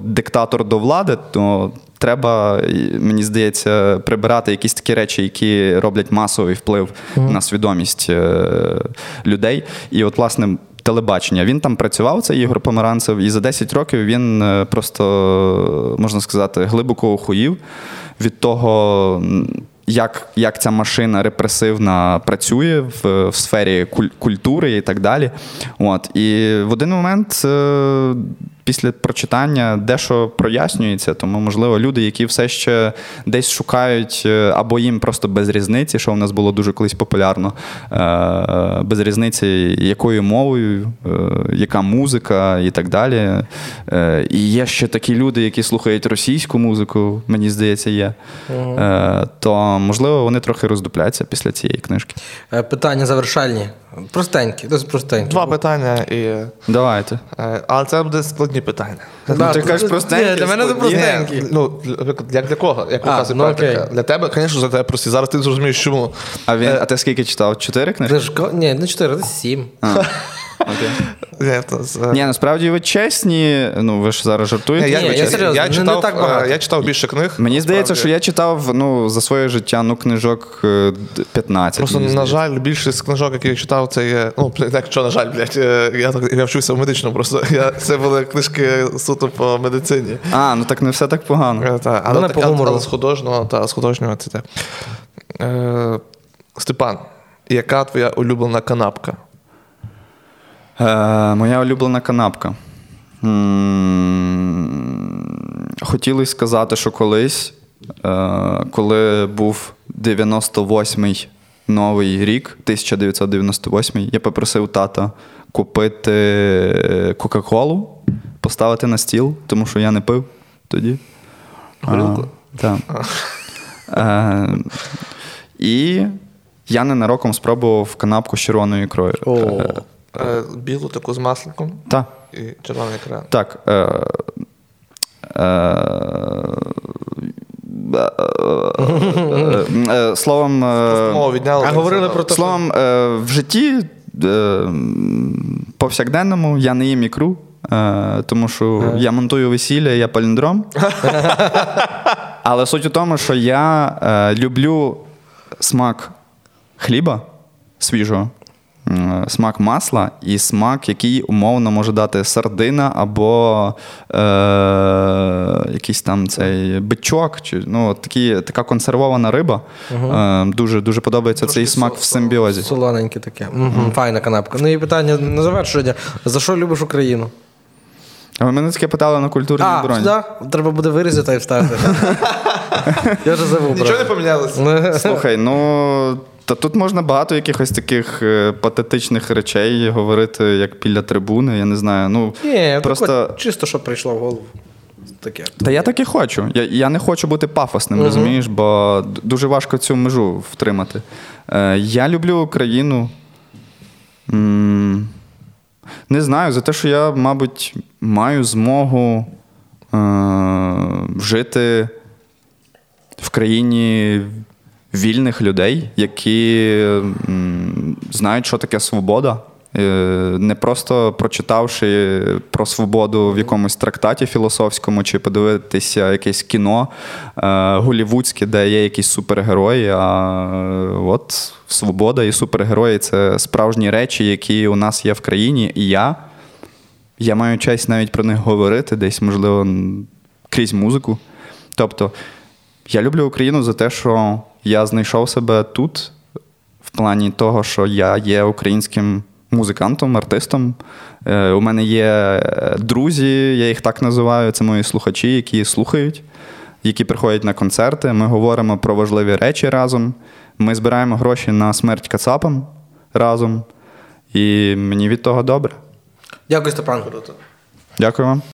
диктатор до влади, то треба, мені здається, прибирати якісь такі речі, які роблять масовий вплив на свідомість людей. І от, власне, телебачення. Він там працював, це Ігор Помаранцев, і за 10 років він просто, можна сказати, глибоко охуїв від того, як ця машина репресивна працює в сфері культури і так далі. І в один момент після прочитання дещо прояснюється, тому, можливо, люди, які все ще десь шукають, або їм просто без різниці, що в нас було дуже колись популярно, без різниці, якою мовою, яка музика і так далі. І є ще такі люди, які слухають російську музику, мені здається, є. То, можливо, вони трохи роздупляться після цієї книжки. Питання завершальні. Простенькі, досить простенькі. Два питання і... Давайте. Але це буде складні питання. Да, ти кажеш простенькі. Для мене це простенькі. Ну, як для кого? Як показує практика. Окей. Для тебе, звісно, за тебе прості. Зараз ти зрозумієш, чому. А ти скільки читав? 4 книжки? Ні, не 4, 7. Okay. Ні, насправді ви чесні, ну ви ж зараз жартуєте. Я читав більше книг. Мені здається, що я читав за своє життя книжок 15. Просто, на жаль, більшість книжок, які я читав, це є. Ну, якщо, на жаль, блядь, я вчився в медичному, просто це були книжки суто по медицині. А, ну так не все так погано. Але з художнього та з художнього це те. Степан, яка твоя улюблена канапка? Моя улюблена канапка. Хотілося сказати, що колись, коли був 98-й Новий рік, 1998-й, я попросив тата купити Кока-Колу, поставити на стіл, тому що я не пив тоді. Горілку? Так. І я ненароком спробував канапку з червоною ікрою. Білу таку з масликом? Так. І червона ікра. Так. Словом... Словом, в житті повсякденному я не їм ікру, тому що я монтую весілля, я паліндром. Але суть у тому, що я люблю смак хліба свіжого, смак масла і смак, який умовно може дати сардина або якийсь там цей бичок, чи, така консервована риба. Дуже, дуже подобається трошки цей смак в симбіозі. Солоненьке таке. Файна канапка. Ну і питання на завершення. За що любиш Україну? А ви мене таке питали на культурній броні. Так, треба буде вирізати і вставити. Я вже забув. Нічого не помінялося? Слухай, та тут можна багато якихось таких патетичних речей говорити, як біля трибуни, я не знаю. Просто чисто, що прийшло в голову. Таке. Та я так і хочу. Я не хочу бути пафосним, розумієш, бо дуже важко цю межу втримати. Я люблю Україну, не знаю, за те, що я, мабуть, маю змогу жити в країні вільних людей, які знають, що таке свобода. Не просто прочитавши про свободу в якомусь трактаті філософському, чи подивитися якесь кіно голівудське, де є якісь супергерої, а от свобода і супергерої – це справжні речі, які у нас є в країні. І я маю честь навіть про них говорити десь, можливо, крізь музику. Тобто, я люблю Україну за те, що я знайшов себе тут, в плані того, що я є українським музикантом, артистом. У мене є друзі, я їх так називаю, це мої слухачі, які слухають, які приходять на концерти. Ми говоримо про важливі речі разом. Ми збираємо гроші на смерть кацапам разом. І мені від того добре. Дякую, Степан. Дякую вам.